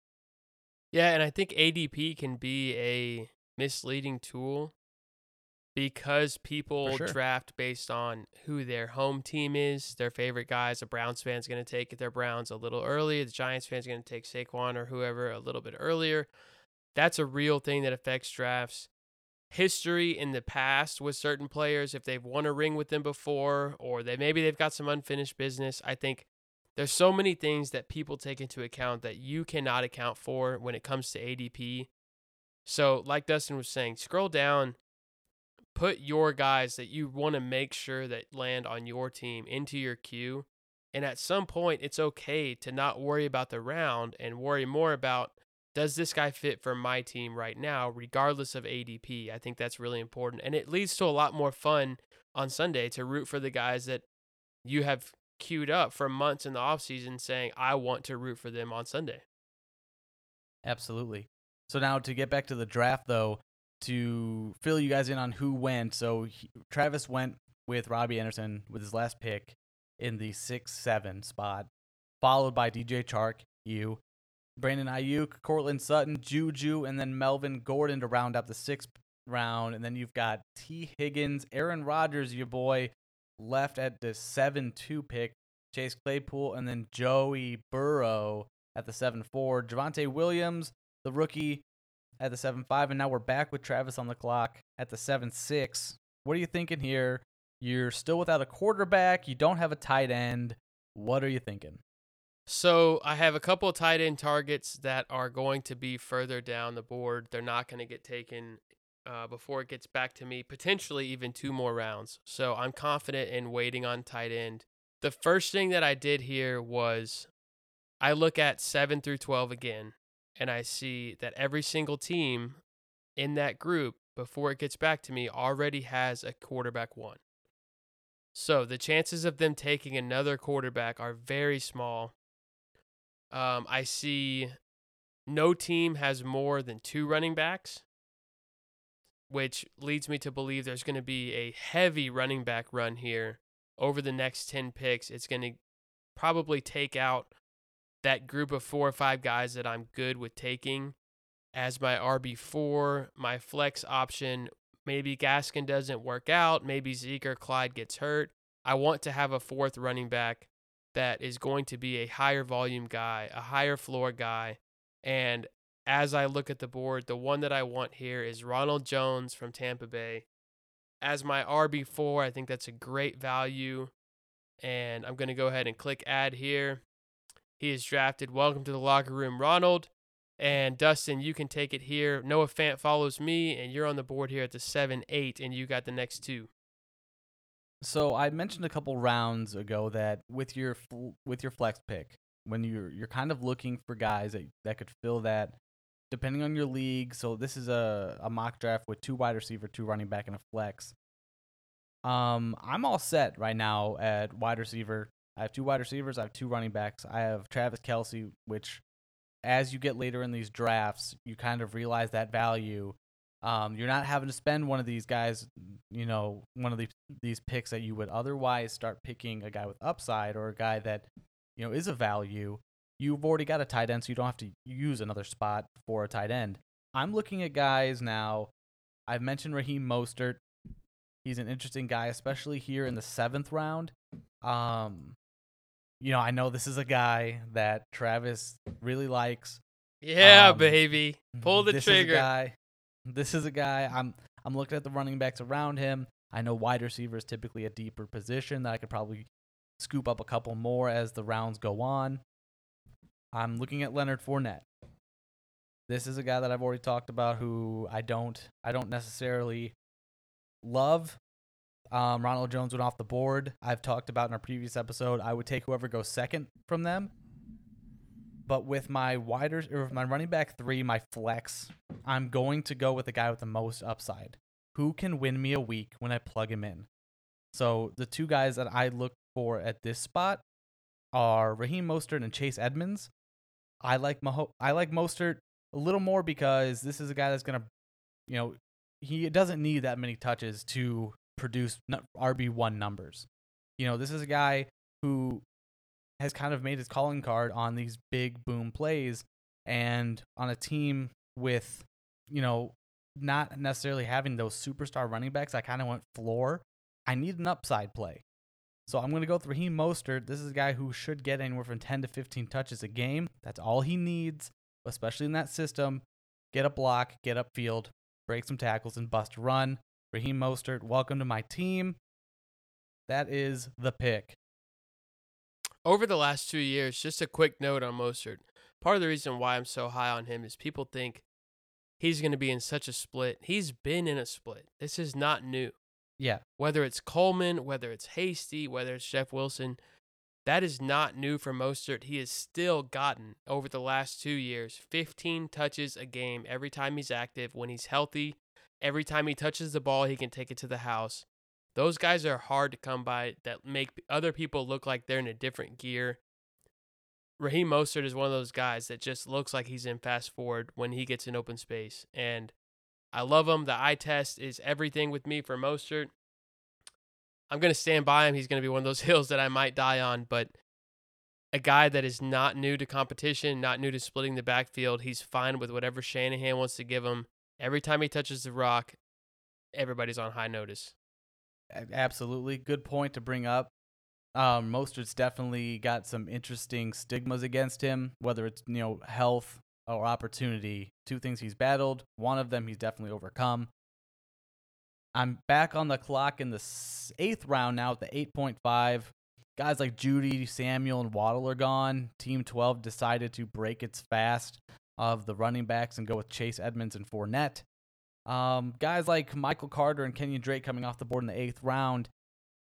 Yeah, and I think A D P can be a misleading tool because people sure. draft based on who their home team is, their favorite guys. A Browns fan's going to take their Browns a little earlier. The Giants fan's going to take Saquon or whoever a little bit earlier. That's a real thing that affects drafts. History in the past with certain players, if they've won a ring with them before, or they maybe they've got some unfinished business, I think There's so many things that people take into account that you cannot account for when it comes to A D P. So like Dustin was saying, scroll down, put your guys that you want to make sure that land on your team into your queue. And at some point, it's okay to not worry about the round and worry more about, does this guy fit for my team right now, regardless of A D P? I think that's really important. And it leads to a lot more fun on Sunday to root for the guys that you have queued up for months in the offseason saying, I want to root for them on Sunday. Absolutely. So now to get back to the draft, though, to fill you guys in on who went. So he, Travis went with Robbie Anderson with his last pick in the six seven spot, followed by D J Chark, you, Brandon Ayuk, Cortland Sutton, Juju, and then Melvin Gordon to round up the sixth round. And then you've got T. Higgins, Aaron Rodgers, your boy, left at the seven two pick, Chase Claypool, and then Joey Burrow at the seven four, Javonte Williams, the rookie, at the seven five, and now we're back with Travis on the clock at the seven six. What are you thinking here? You're still without a quarterback. You don't have a tight end. What are you thinking? So I have a couple of tight end targets that are going to be further down the board. They're not going to get taken uh, before it gets back to me, potentially even two more rounds. So I'm confident in waiting on tight end. The first thing that I did here was I look at seven through twelve again, and I see that every single team in that group, before it gets back to me, already has a quarterback one. So the chances of them taking another quarterback are very small. Um, I see no team has more than two running backs, which leads me to believe there's going to be a heavy running back run here over the next ten picks. It's going to probably take out that group of four or five guys that I'm good with taking as my R B four, my flex option. Maybe Gaskin doesn't work out. Maybe Zeke or Clyde gets hurt. I want to have a fourth running back that is going to be a higher volume guy, a higher floor guy. And as I look at the board, the one that I want here is Ronald Jones from Tampa Bay. As my R B four, I think that's a great value. And I'm going to go ahead and click add here. He is drafted. Welcome to the locker room, Ronald. And Dustin, you can take it here. Noah Fant follows me, and you're on the board here at the seven eight, and you got the next two. So I mentioned a couple rounds ago that with your with your flex pick, when you're you're kind of looking for guys that, that could fill that, depending on your league. So this is a, a mock draft with two wide receiver, two running back, and a flex. Um, I'm all set right now at wide receiver. I have two wide receivers. I have two running backs. I have Travis Kelce, which as you get later in these drafts, you kind of realize that value. Um, you're not having to spend one of these guys, you know, one of the, these picks that you would otherwise start picking a guy with upside or a guy that, you know, is a value. You've already got a tight end, so you don't have to use another spot for a tight end. I'm looking at guys now. I've mentioned Raheem Mostert. He's an interesting guy, especially here in the seventh round. Um, You know, I know this is a guy that Travis really likes. Yeah, um, baby. Pull the this trigger. Is a guy, this is a guy. I'm I'm looking at the running backs around him. I know wide receiver is typically a deeper position that I could probably scoop up a couple more as the rounds go on. I'm looking at Leonard Fournette. This is a guy that I've already talked about who I don't I don't necessarily love. Um, Ronald Jones went off the board. I've talked about in our previous episode, I would take whoever goes second from them. But with my wider, or with my running back three, my flex, I'm going to go with the guy with the most upside, who can win me a week when I plug him in. So the two guys that I look for at this spot are Raheem Mostert and Chase Edmonds. I like Maho- I like Mostert a little more because this is a guy that's going to, you know, he doesn't need that many touches to produce R B one numbers. You know, this is a guy who has kind of made his calling card on these big boom plays, and on a team with, you know, not necessarily having those superstar running backs, I kind of went floor. I need an upside play. So I'm going to go with Raheem Mostert. This is a guy who should get anywhere from ten to fifteen touches a game. That's all he needs, especially in that system. Get a block, get upfield, break some tackles, and bust a run. Raheem Mostert, welcome to my team. That is the pick. Over the last two years, just a quick note on Mostert. Part of the reason why I'm so high on him is people think he's going to be in such a split. He's been in a split. This is not new. Yeah. Whether it's Coleman, whether it's Hasty, whether it's Jeff Wilson, that is not new for Mostert. He has still gotten, over the last two years, fifteen touches a game every time he's active. When he's healthy, every time he touches the ball, he can take it to the house. Those guys are hard to come by that make other people look like they're in a different gear. Raheem Mostert is one of those guys that just looks like he's in fast forward when he gets in open space. And I love him. The eye test is everything with me for Mostert. I'm going to stand by him. He's going to be one of those hills that I might die on, but a guy that is not new to competition, not new to splitting the backfield. He's fine with whatever Shanahan wants to give him. Every time he touches the rock, everybody's on high notice. Absolutely. Good point to bring up. Um, Mostert's definitely got some interesting stigmas against him, whether it's, you know, health or opportunity. Two things he's battled. One of them he's definitely overcome. I'm back on the clock in the eighth round now at the eight point five. Guys like Judy, Samuel, and Waddle are gone. Team twelve decided to break its fast of the running backs and go with Chase Edmonds and Fournette. Um, guys like Michael Carter and Kenyon Drake coming off the board in the eighth round.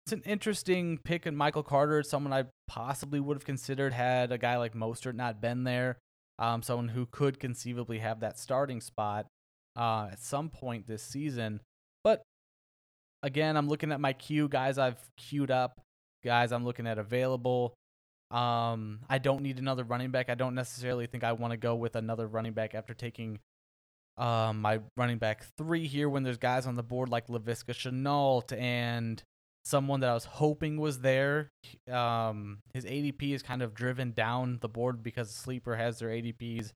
It's an interesting pick in Michael Carter, someone I possibly would have considered had a guy like Mostert not been there, um, someone who could conceivably have that starting spot uh, at some point this season. But again, I'm looking at my queue, guys I've queued up, guys I'm looking at available. Um, I don't need another running back. I don't necessarily think I want to go with another running back after taking um, my running back three here when there's guys on the board like Laviska Shenault and someone that I was hoping was there. Um, his A D P is kind of driven down the board because Sleeper has their A D Ps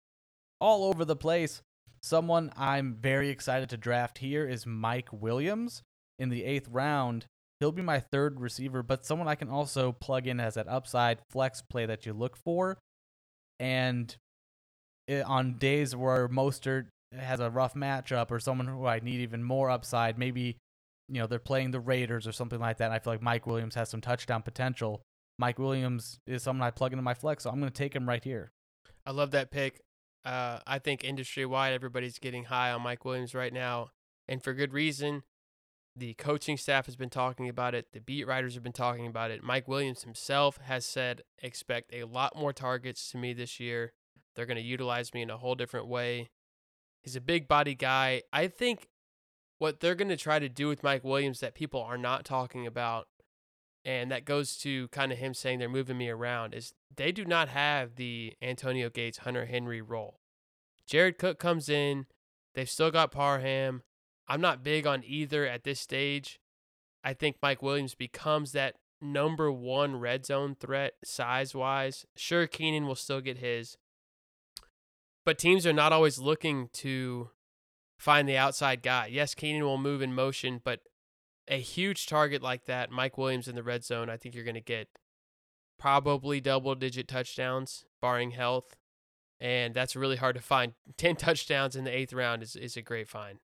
all over the place. Someone I'm very excited to draft here is Mike Williams in the eighth round. He'll be my third receiver, but someone I can also plug in as that upside flex play that you look for. And on days where Mostert has a rough matchup or someone who I need even more upside, maybe, you know, they're playing the Raiders or something like that, and I feel like Mike Williams has some touchdown potential. Mike Williams is someone I plug into my flex, so I'm going to take him right here. I love that pick. Uh, I think industry-wide, everybody's getting high on Mike Williams right now, and for good reason. The coaching staff has been talking about it. The beat writers have been talking about it. Mike Williams himself has said, expect a lot more targets to me this year. They're going to utilize me in a whole different way. He's a big body guy. I think what they're going to try to do with Mike Williams that people are not talking about, and that goes to kind of him saying they're moving me around, is they do not have the Antonio Gates, Hunter Henry role. Jared Cook comes in. They've still got Parham. I'm not big on either at this stage. I think Mike Williams becomes that number one red zone threat size-wise. Sure, Keenan will still get his, but teams are not always looking to find the outside guy. Yes, Keenan will move in motion, but a huge target like that, Mike Williams in the red zone, I think you're going to get probably double-digit touchdowns, barring health, and that's really hard to find. ten touchdowns in the eighth round is, is a great find.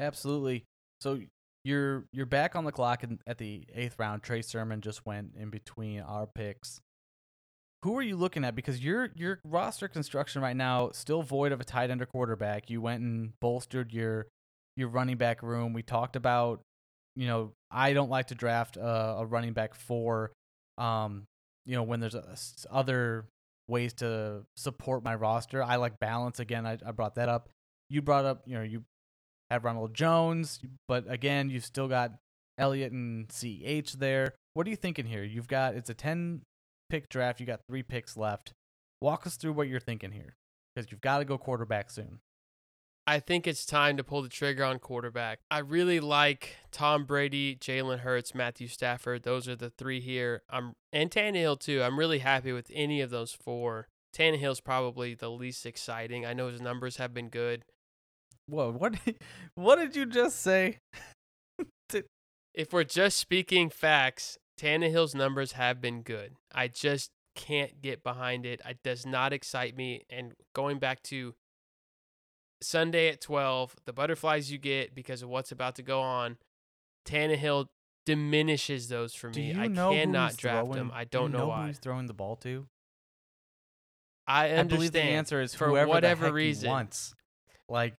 Absolutely. So you're you're back on the clock in, at the eighth round. Trey Sermon just went in between our picks. Who are you looking at? Because your your roster construction right now still void of a tight end or quarterback. You went and bolstered your your running back room. We talked about, you know, I don't like to draft a, a running back for, um, you know, when there's a, other ways to support my roster. I like balance. Again, I, I brought that up. You brought up, you know, you. Have Ronald Jones, but again, you've still got Elliott and C H there. What are you thinking here? You've got, it's a ten-pick draft. You got three picks left. Walk us through what you're thinking here, because you've got to go quarterback soon. I think it's time to pull the trigger on quarterback. I really like Tom Brady, Jalen Hurts, Matthew Stafford. Those are the three here. I'm and Tannehill, too. I'm really happy with any of those four. Tannehill's probably the least exciting. I know his numbers have been good. Whoa, what what did you just say? If we're just speaking facts, Tannehill's numbers have been good. I just can't get behind it. It does not excite me. And going back to Sunday at twelve, the butterflies you get because of what's about to go on, Tannehill diminishes those for me. I cannot draft him. I don't know why. Who's throwing the ball to? I understand. I believe the answer is for whatever reason. Wants. Like,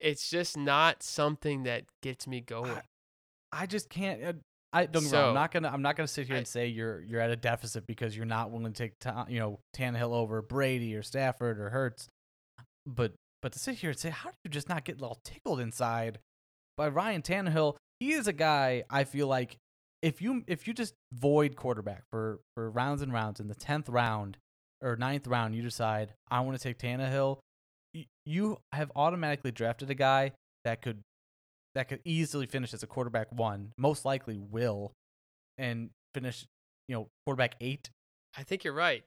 it's just not something that gets me going. I, I just can't. Uh, I don't so, wrong, I'm not gonna. I'm not gonna sit here I, and say you're you're at a deficit because you're not willing to take ta- you know Tannehill over Brady or Stafford or Hurts. But but to sit here and say, how do you just not get all tickled inside by Ryan Tannehill? He is a guy I feel like if you if you just void quarterback for for rounds and rounds in the tenth round or ninth round, you decide I want to take Tannehill. You have automatically drafted a guy that could that could easily finish as a quarterback one, most likely will, and finish, you know, quarterback eight. I think you're right.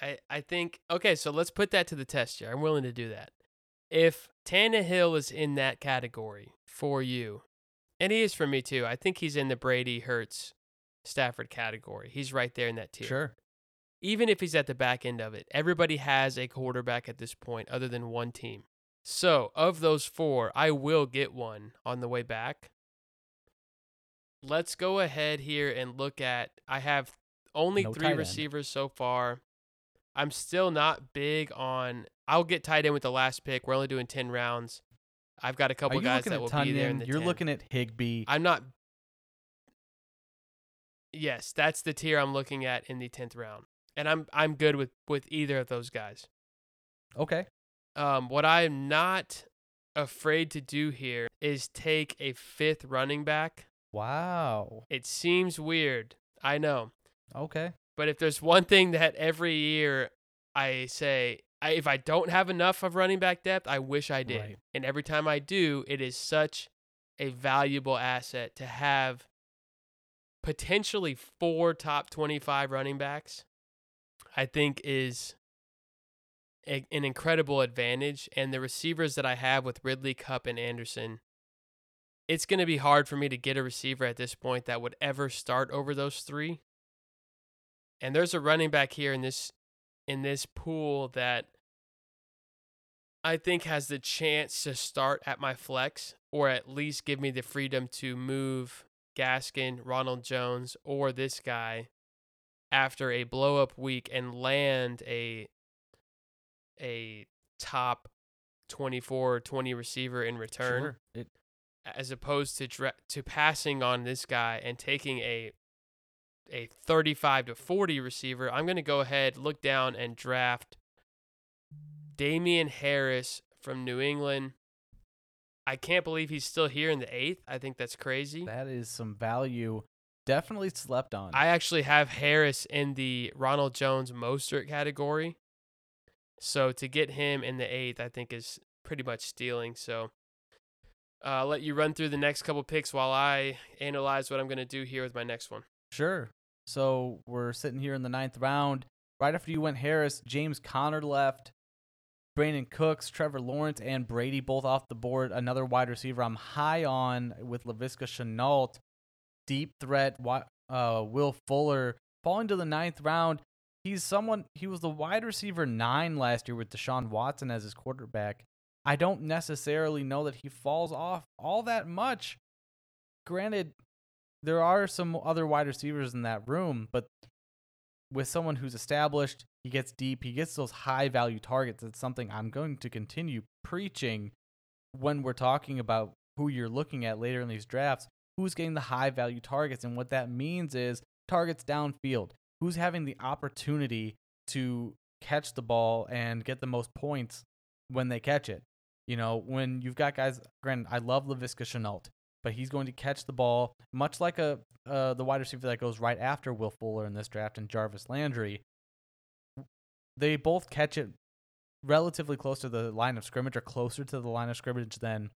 I, I think, okay, so let's put that to the test here. I'm willing to do that. If Tannehill is in that category for you, and he is for me too, I think he's in the Brady, Hurts, Stafford category. He's right there in that tier. Sure. Even if he's at the back end of it, everybody has a quarterback at this point other than one team. So, of those four, I will get one on the way back. Let's go ahead here and look at, I have only no three receivers so far. I'm still not big on, I'll get tight end with the last pick. We're only doing ten rounds. I've got a couple guys that will Tunyon? be there in the You're ten. Looking at Higbee. I'm not. Yes, that's the tier I'm looking at in the tenth round. And I'm I'm good with, with either of those guys. Okay. Um, what I'm not afraid to do here is take a fifth running back. Wow. It seems weird. I know. Okay. But if there's one thing that every year I say, I, if I don't have enough of running back depth, I wish I did. Right. And every time I do, it is such a valuable asset to have potentially four top twenty-five running backs. I think is a, an incredible advantage. And the receivers that I have with Ridley, Kupp, and Anderson, it's going to be hard for me to get a receiver at this point that would ever start over those three. And there's a running back here in this in this pool that I think has the chance to start at my flex, or at least give me the freedom to move Gaskin, Ronald Jones, or this guy after a blow-up week and land a a top twenty-four or twenty receiver in return, sure. it, as opposed to dra- to passing on this guy and taking a a thirty-five to forty receiver. I'm going to go ahead, look down, and draft Damian Harris from New England. I can't believe he's still here in the eighth. I think that's crazy. That is some value. Definitely slept on. I actually have Harris in the Ronald Jones Mostert category. So to get him in the eighth, I think is pretty much stealing. So uh, I'll let you run through the next couple picks while I analyze what I'm going to do here with my next one. Sure. So we're sitting here in the ninth round. Right after you went Harris, James Conner left. Brandon Cooks, Trevor Lawrence, and Brady both off the board. Another wide receiver I'm high on with Laviska Shenault. Deep threat, uh, Will Fuller falling to the ninth round. He's someone, he was the wide receiver nine last year with Deshaun Watson as his quarterback. I don't necessarily know that he falls off all that much. Granted, there are some other wide receivers in that room, but with someone who's established, he gets deep, he gets those high value targets. That's something I'm going to continue preaching when we're talking about who you're looking at later in these drafts. Who's getting the high-value targets? And what that means is targets downfield. Who's having the opportunity to catch the ball and get the most points when they catch it? You know, when you've got guys, granted, I love Laviska Shenault, but he's going to catch the ball, much like a uh, the wide receiver that goes right after Will Fuller in this draft and Jarvis Landry. They both catch it relatively close to the line of scrimmage, or closer to the line of scrimmage than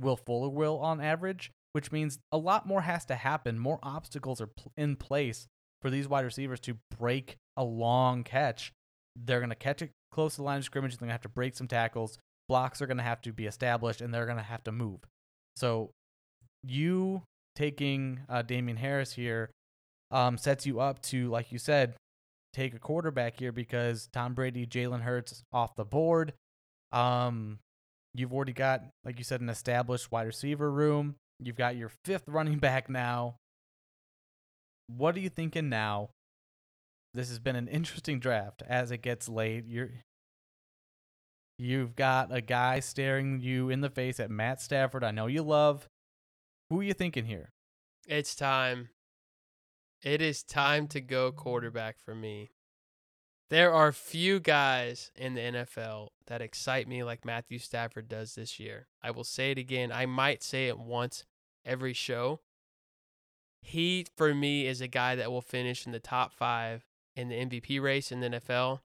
Will Fuller will on average, which means a lot more has to happen. More obstacles are pl- in place for these wide receivers to break a long catch. They're going to catch it close to the line of scrimmage. They're going to have to break some tackles. Blocks are going to have to be established, and they're going to have to move. So you taking uh, Damian Harris here um, sets you up to, like you said, take a quarterback here because Tom Brady, Jalen Hurts off the board. Um, you've already got, like you said, an established wide receiver room. You've got your fifth running back now. what are you thinking now? This has been an interesting draft. As it gets late, you're, you've got a guy staring you in the face at Matt Stafford. I know you love. Who are you thinking here? It's time. It is time to go quarterback for me. There are few guys in the N F L that excite me like Matthew Stafford does this year. I will say it again. I might say it once every show. He, for me, is a guy that will finish in the top five in the M V P race in the N F L.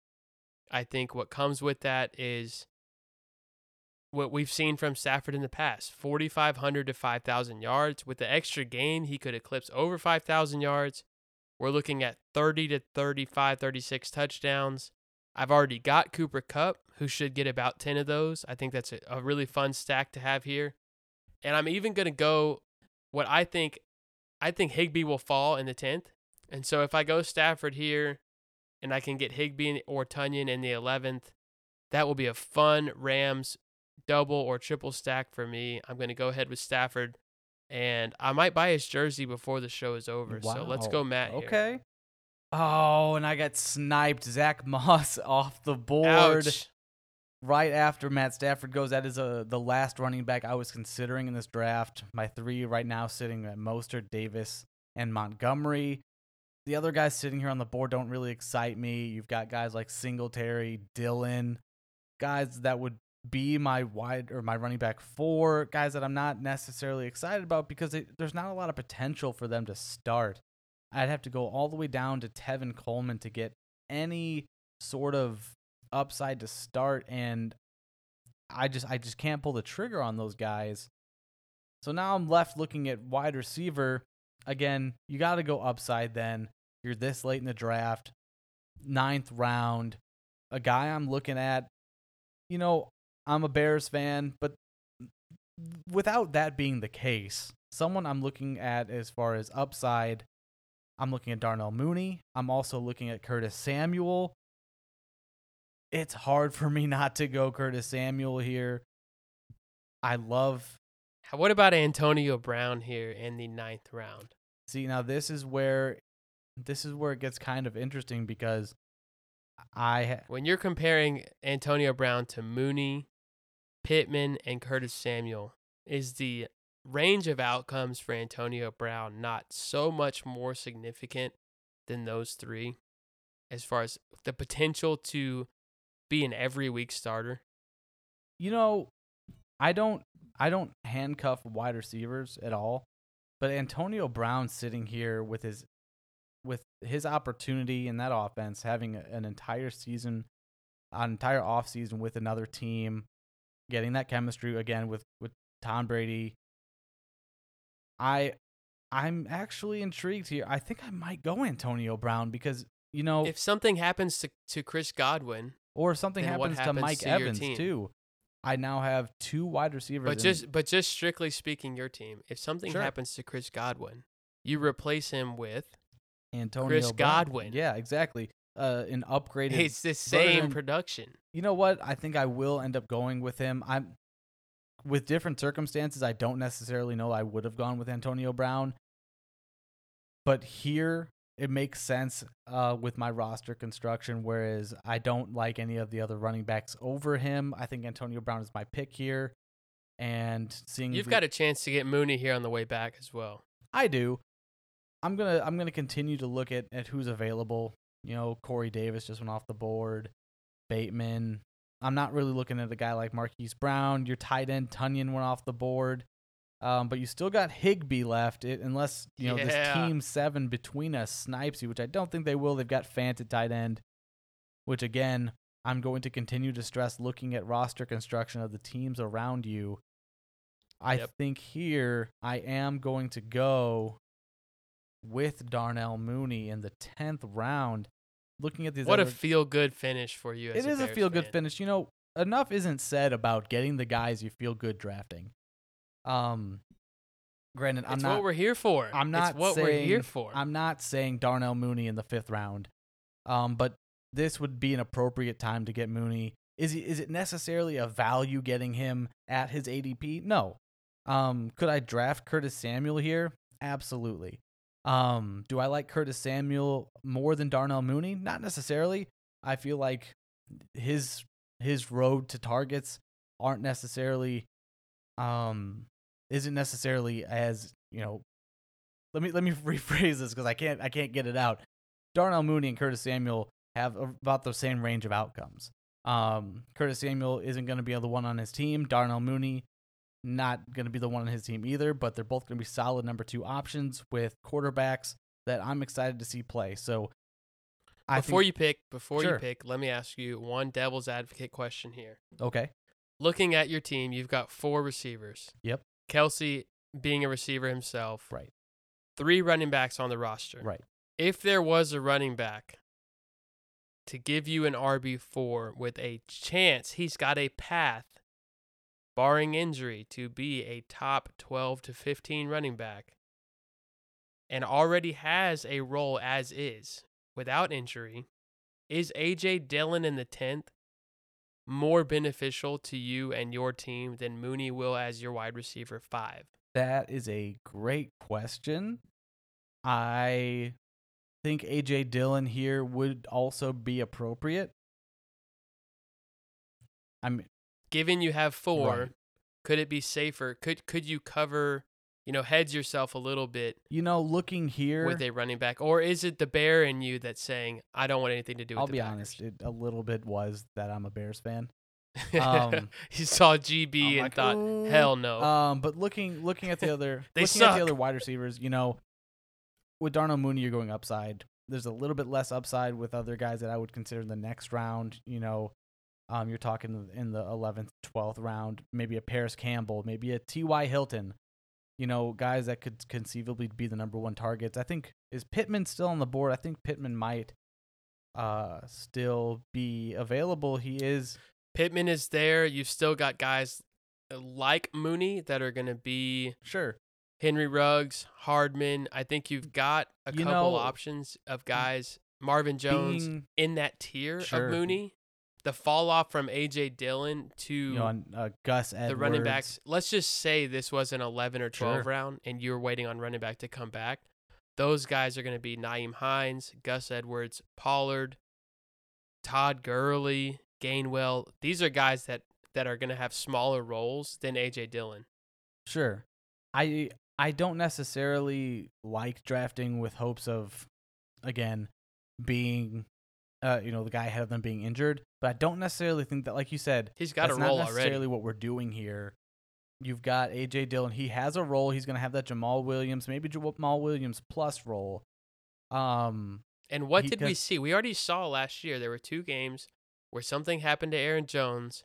I think what comes with that is what we've seen from Stafford in the past, forty-five hundred to five thousand yards. With the extra game, he could eclipse over five thousand yards. We're looking at thirty to thirty-five, thirty-six touchdowns. I've already got Cooper Kupp, who should get about ten of those. I think that's a, a really fun stack to have here. And I'm even going to go what I think, I think Higbee will fall in the tenth. And so if I go Stafford here and I can get Higbee or Tunyon in the eleventh, that will be a fun Rams double or triple stack for me. I'm going to go ahead with Stafford. And I might buy his jersey before the show is over. Wow. So let's go, Matt. Here. Okay. Oh, and I got sniped. Zach Moss off the board. Ouch. Right after Matt Stafford goes. That is a, the last running back I was considering in this draft. My three right now sitting at Mostert, Davis, and Montgomery. The other guys sitting here on the board don't really excite me. You've got guys like Singletary, Dillon, guys that would be my wide or my running back four, guys that I'm not necessarily excited about because they, there's not a lot of potential for them to start. I'd have to go all the way down to Tevin Coleman to get any sort of upside to start, and I just I just can't pull the trigger on those guys. So now I'm left looking at wide receiver. Again, you got to go upside then. You're this late in the draft, ninth round. A guy I'm looking at, you know, I'm a Bears fan, but without that being the case, someone I'm looking at as far as upside, I'm looking at Darnell Mooney. I'm also looking at Curtis Samuel. It's hard for me not to go Curtis Samuel here. I love... What about Antonio Brown here in the ninth round? See, now this is where this is where it gets kind of interesting because I... Ha- when you're comparing Antonio Brown to Mooney, Pittman, and Curtis Samuel, is the range of outcomes for Antonio Brown not so much more significant than those three as far as the potential to be an every week starter? You know, I don't I don't handcuff wide receivers at all, but Antonio Brown sitting here with his with his opportunity in that offense, having an entire season, an entire offseason with another team, getting that chemistry again with, with Tom Brady, I, I'm actually intrigued here. I think I might go Antonio Brown because, you know... If something happens to, to Chris Godwin... Or something happens, happens to Mike to Evans, too. I now have two wide receivers. But just, in- but just strictly speaking, your team, if something sure. happens to Chris Godwin, you replace him with... Antonio Chris Brown. Godwin. Yeah, exactly. Uh, an upgraded. It's the same version. Production. You know what? I think I will end up going with him. I'm with different circumstances. I don't necessarily know I would have gone with Antonio Brown, but here it makes sense uh, with my roster construction. Whereas I don't like any of the other running backs over him. I think Antonio Brown is my pick here, and seeing you've the, got a chance to get Mooney here on the way back as well. I do. I'm gonna I'm gonna continue to look at, at who's available. You know, Corey Davis just went off the board. Bateman. I'm not really looking at a guy like Marquise Brown. Your tight end Tunyon went off the board, um, but you still got Higbee left. It, unless you know yeah. this team seven between us snipes you, which I don't think they will. They've got Fant at tight end, which again I'm going to continue to stress looking at roster construction of the teams around you. I yep. think here I am going to go with Darnell Mooney in the tenth round. Looking at these, what other, a feel-good finish for you. As it a is Bears a feel-good fan. Finish. You know, enough isn't said about getting the guys you feel good drafting. Um, granted, I'm it's not. It's what we're here for. I'm not. It's what saying, we're here for. I'm not saying Darnell Mooney in the fifth round. Um, but this would be an appropriate time to get Mooney. Is he, is it necessarily a value getting him at his A D P? No. Um, could I draft Curtis Samuel here? Absolutely. Um, do I like Curtis Samuel more than Darnell Mooney? Not necessarily. I feel like his his road to targets aren't necessarily um isn't necessarily as, you know, let me let me rephrase this because I can't I can't get it out. Darnell Mooney and Curtis Samuel have about the same range of outcomes. Um, Curtis Samuel isn't going to be the one on his team. Darnell Mooney not going to be the one on his team either, but they're both going to be solid number two options with quarterbacks that I'm excited to see play. So I before think, you pick, before sure. you pick, let me ask you one devil's advocate question here. Okay. Looking at your team, you've got four receivers. Yep. Kelce being a receiver himself. Right. Three running backs on the roster. Right. If there was a running back to give you an R B four with a chance, he's got a path, barring injury, to be a top twelve to fifteen running back and already has a role as is without injury, is A J Dillon in the tenth more beneficial to you and your team than Mooney will as your wide receiver five? That is a great question. I think A J Dillon here would also be appropriate. I mean, given you have four, right. could it be safer? Could could you cover, you know, hedge yourself a little bit? You know, looking here with a running back, or is it the bear in you that's saying, I don't want anything to do with I'll the Packers? I'll be honest, it a little bit was that I'm a Bears fan. Um, you saw G B and thought, Ooh. hell no. Um, but looking looking at the other they looking suck. at the other wide receivers, you know, with Darnell Mooney, you're going upside. There's a little bit less upside with other guys that I would consider the next round, you know. Um, you're talking in the eleventh, twelfth round, maybe a Paris Campbell, maybe a T Y Hilton, you know, guys that could conceivably be the number one targets. I think, is Pittman still on the board? I think Pittman might uh, still be available. He is. Pittman is there. You've still got guys like Mooney that are going to be. Sure. Henry Ruggs, Hardman. I think you've got a you couple know, options of guys. Marvin Jones being, in that tier sure. of Mooney. The fall off from A J Dillon to you know, uh, Gus Edwards, the running backs. Let's just say this was an eleven or twelve sure. round, and you were waiting on running back to come back. Those guys are going to be Nyheim Hines, Gus Edwards, Pollard, Todd Gurley, Gainwell. These are guys that, that are going to have smaller roles than A J Dillon. Sure, I I don't necessarily like drafting with hopes of, again, being. Uh, you know, the guy ahead of them being injured. But I don't necessarily think that, like you said, he's got that's a role not necessarily already. What we're doing here. You've got A J Dillon. He has a role. He's going to have that Jamal Williams, maybe Jamal Williams plus role. Um, and what did does, we see? We already saw last year there were two games where something happened to Aaron Jones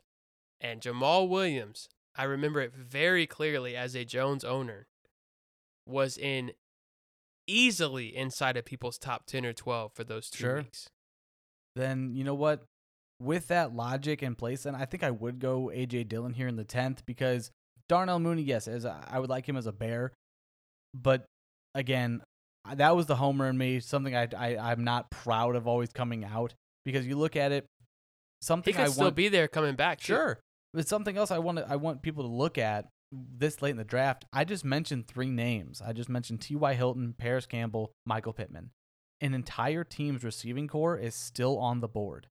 and Jamal Williams. I remember it very clearly as a Jones owner was in easily inside of people's top ten or twelve for those two sure. weeks. Then, you know what, with that logic in place, then I think I would go A J Dillon here in the tenth because Darnell Mooney, yes, as a, I would like him as a bear. But, again, that was the homer in me, something I, I, I'm not proud of always coming out because you look at it, something I want. He could still be there coming back. Too. Sure. But something else I want to, I want people to look at this late in the draft, I just mentioned three names. I just mentioned T Y Hilton, Paris Campbell, Michael Pittman. An entire team's receiving core is still on the board,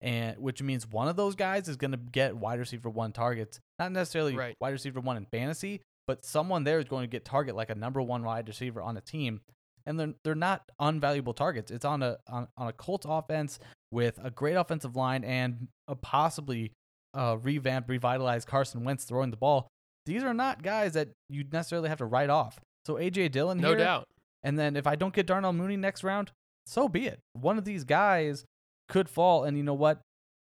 and which means one of those guys is going to get wide receiver one targets. Not necessarily right. wide receiver one in fantasy, but someone there is going to get target like a number one wide receiver on a team, and they're they're not unvaluable targets. It's on a on, on a Colts offense with a great offensive line and a possibly uh, revamped, revitalized Carson Wentz throwing the ball. These are not guys that you necessarily have to write off. So A J Dillon, no here, doubt. And then if I don't get Darnell Mooney next round, so be it. One of these guys could fall, and you know what?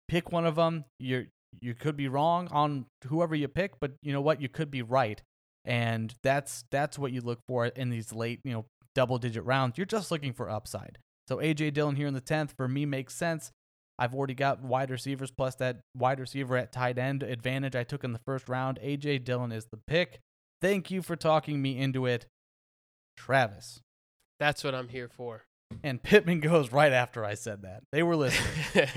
Pick one of them. You you could be wrong on whoever you pick, but you know what? You could be right, and that's that's what you look for in these late, you know, double-digit rounds. You're just looking for upside. So A J Dillon here in the tenth for me makes sense. I've already got wide receivers plus that wide receiver at tight end advantage I took in the first round. A J Dillon is the pick. Thank you for talking me into it. Travis. That's what I'm here for. And Pittman goes right after I said that. They were listening.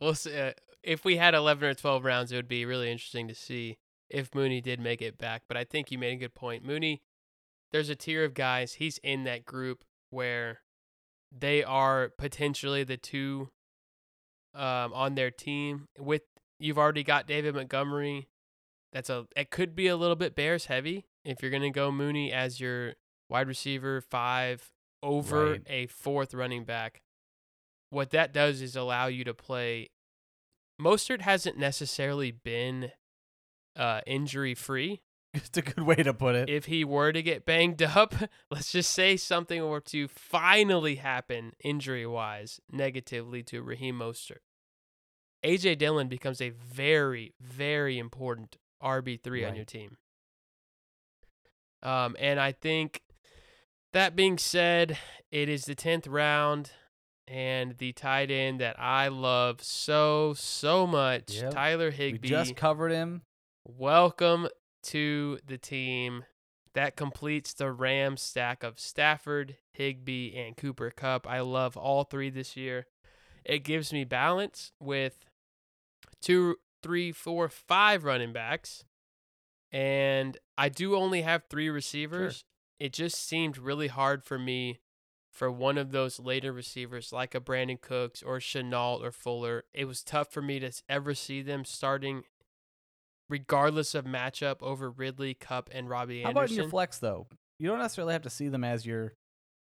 We'll see. Uh, if we had eleven or twelve rounds, it would be really interesting to see if Mooney did make it back. But I think you made a good point. Mooney, there's a tier of guys, he's in that group where they are potentially the two um, on their team. With you've already got David Montgomery. That's a it could be a little bit Bears heavy if you're gonna go Mooney as your wide receiver five over right. a fourth running back. What that does is allow you to play. Mostert hasn't necessarily been uh, injury free. It's a good way to put it. If he were to get banged up, let's just say something were to finally happen injury-wise negatively to Raheem Mostert, A J Dillon becomes a very, very important R B three right. on your team. Um, and I think that being said, it is the tenth round and the tight end that I love so, so much, yep. Tyler Higbee. We just covered him. Welcome to the team. That completes the Rams stack of Stafford, Higbee, and Cooper Kupp. I love all three this year. It gives me balance with two, three, four, five running backs. And I do only have three receivers. Sure. It just seemed really hard for me for one of those later receivers like a Brandon Cooks or Chenault or Fuller. It was tough for me to ever see them starting regardless of matchup over Ridley, Kupp, and Robbie Anderson. How about in your flex, though? You don't necessarily have to see them as your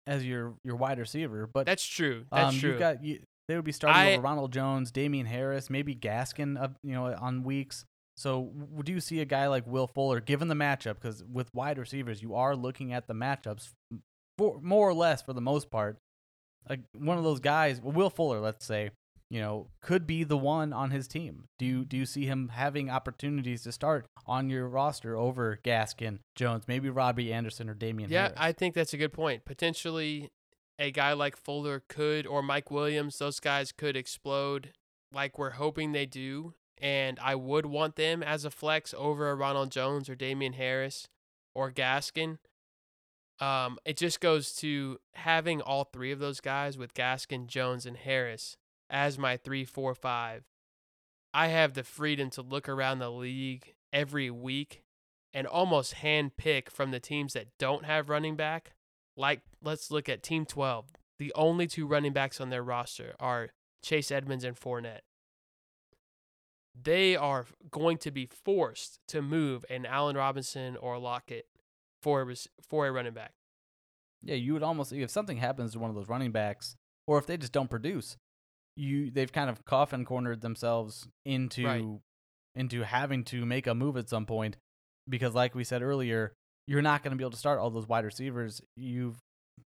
as your, your wide receiver. But that's true. That's um, true. You've got, you, they would be starting I, over Ronald Jones, Damian Harris, maybe Gaskin uh, you know, on weeks. So would you see a guy like Will Fuller, given the matchup, because with wide receivers, you are looking at the matchups for, more or less for the most part. Like one of those guys, Will Fuller, let's say, you know, could be the one on his team. Do you, do you see him having opportunities to start on your roster over Gaskin, Jones, maybe Robbie Anderson or Damian yeah, Harris? Yeah, I think that's a good point. Potentially a guy like Fuller could, or Mike Williams, those guys could explode like we're hoping they do. And I would want them as a flex over a Ronald Jones or Damian Harris or Gaskin. Um, it just goes to having all three of those guys with Gaskin, Jones, and Harris as my three, four, five. I have the freedom to look around the league every week and almost hand pick from the teams that don't have running back. Like, let's look at Team twelve. The only two running backs on their roster are Chase Edmonds and Fournette. They are going to be forced to move an Allen Robinson or Lockett for a, for a running back. Yeah, you would almost, if something happens to one of those running backs, or if they just don't produce, You they've kind of coffin cornered themselves into right. into having to make a move at some point, because like we said earlier, you're not going to be able to start all those wide receivers. You've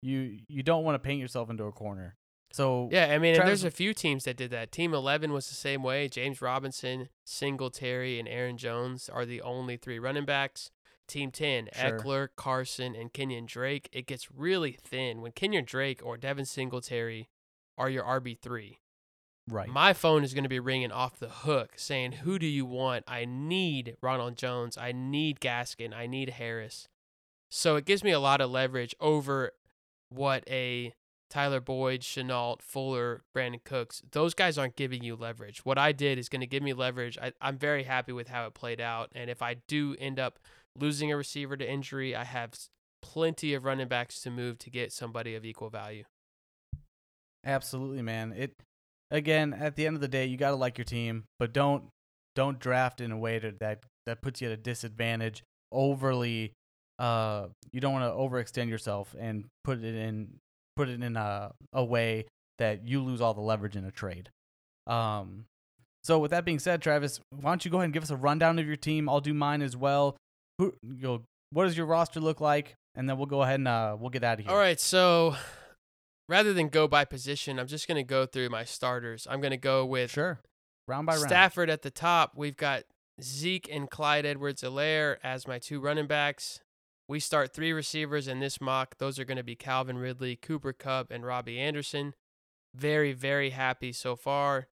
you you don't want to paint yourself into a corner. So yeah, I mean, Travis, and there's a few teams that did that. Team eleven was the same way. James Robinson, Singletary, and Aaron Jones are the only three running backs. Team ten, sure. Eckler, Carson, and Kenyon Drake. It gets really thin when Kenyon Drake or Devin Singletary are your R B three. Right. My phone is going to be ringing off the hook saying, who do you want? I need Ronald Jones. I need Gaskin. I need Harris. So it gives me a lot of leverage over what a Tyler Boyd, Chenault, Fuller, Brandon Cooks, those guys aren't giving you leverage. What I did is going to give me leverage. I, I'm very happy with how it played out. And if I do end up losing a receiver to injury, I have plenty of running backs to move to get somebody of equal value. Absolutely, man. It. Again, at the end of the day, you got to like your team, but don't don't draft in a way to, that that puts you at a disadvantage. Overly, uh, you don't want to overextend yourself and put it in put it in a a way that you lose all the leverage in a trade. Um, so with that being said, Travis, why don't you go ahead and give us a rundown of your team? I'll do mine as well. Who, you'll, what does your roster look like? And then we'll go ahead and uh, we'll get out of here. All right, so. Rather than go by position, I'm just going to go through my starters. I'm going to go with sure. round by round. Stafford at the top. We've got Zeke and Clyde Edwards-Helaire as my two running backs. We start three receivers in this mock. Those are going to be Calvin Ridley, Cooper Kupp, and Robbie Anderson. Very, very happy so far.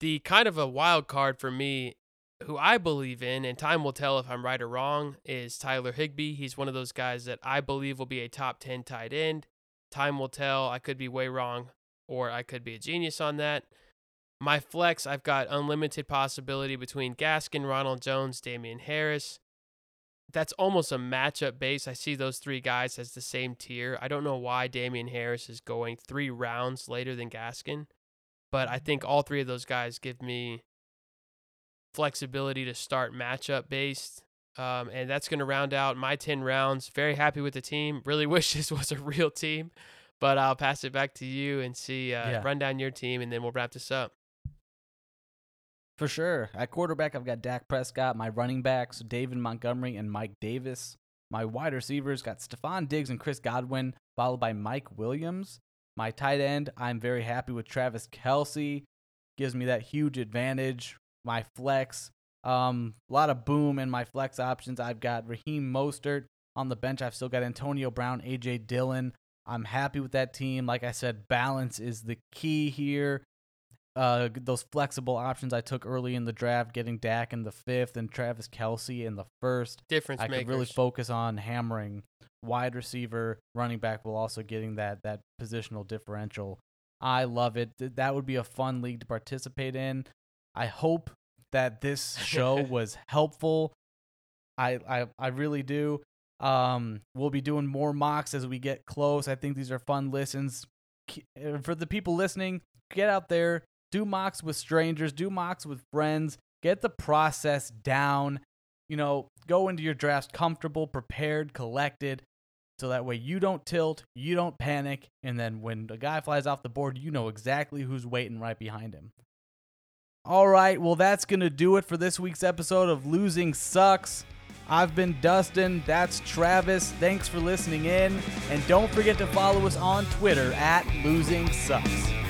The kind of a wild card for me, who I believe in, and time will tell if I'm right or wrong, is Tyler Higbee. He's one of those guys that I believe will be a top ten tight end. Time will tell. I could be way wrong, or I could be a genius on that. My flex, I've got unlimited possibility between Gaskin, Ronald Jones, Damian Harris. that's almost a matchup base. I see those three guys as the same tier. I don't know why Damian Harris is going three rounds later than Gaskin, but I think all three of those guys give me flexibility to start matchup based. Um, and that's going to round out my ten rounds. Very happy with the team. Really wish this was a real team, but I'll pass it back to you and see, uh, yeah. run down your team, and then we'll wrap this up. For sure. At quarterback, I've got Dak Prescott. My running backs, David Montgomery and Mike Davis. My wide receivers got Stephon Diggs and Chris Godwin, followed by Mike Williams. My tight end, I'm very happy with Travis Kelce. Gives me that huge advantage. My flex, um, a lot of boom in my flex options. I've got Raheem Mostert on the bench. I've still got Antonio Brown, A J Dillon. I'm happy with that team. Like I said, balance is the key here. Uh, those flexible options I took early in the draft, getting Dak in the fifth and Travis Kelce in the first. Difference I makers. Could really focus on hammering wide receiver, running back, while also getting that that positional differential. I love it. That would be a fun league to participate in. I hope that this show was helpful. I, I I really do. Um, we'll be doing more mocks as we get close. I think these are fun listens. For the people listening, get out there. Do mocks with strangers. Do mocks with friends. Get the process down. You know, go into your drafts comfortable, prepared, collected, so that way you don't tilt, you don't panic, and then when a guy flies off the board, you know exactly who's waiting right behind him. All right, well, that's going to do it for this week's episode of Losing Sucks. I've been Dustin. That's Travis. Thanks for listening in, and don't forget to follow us on Twitter at Losing Sucks.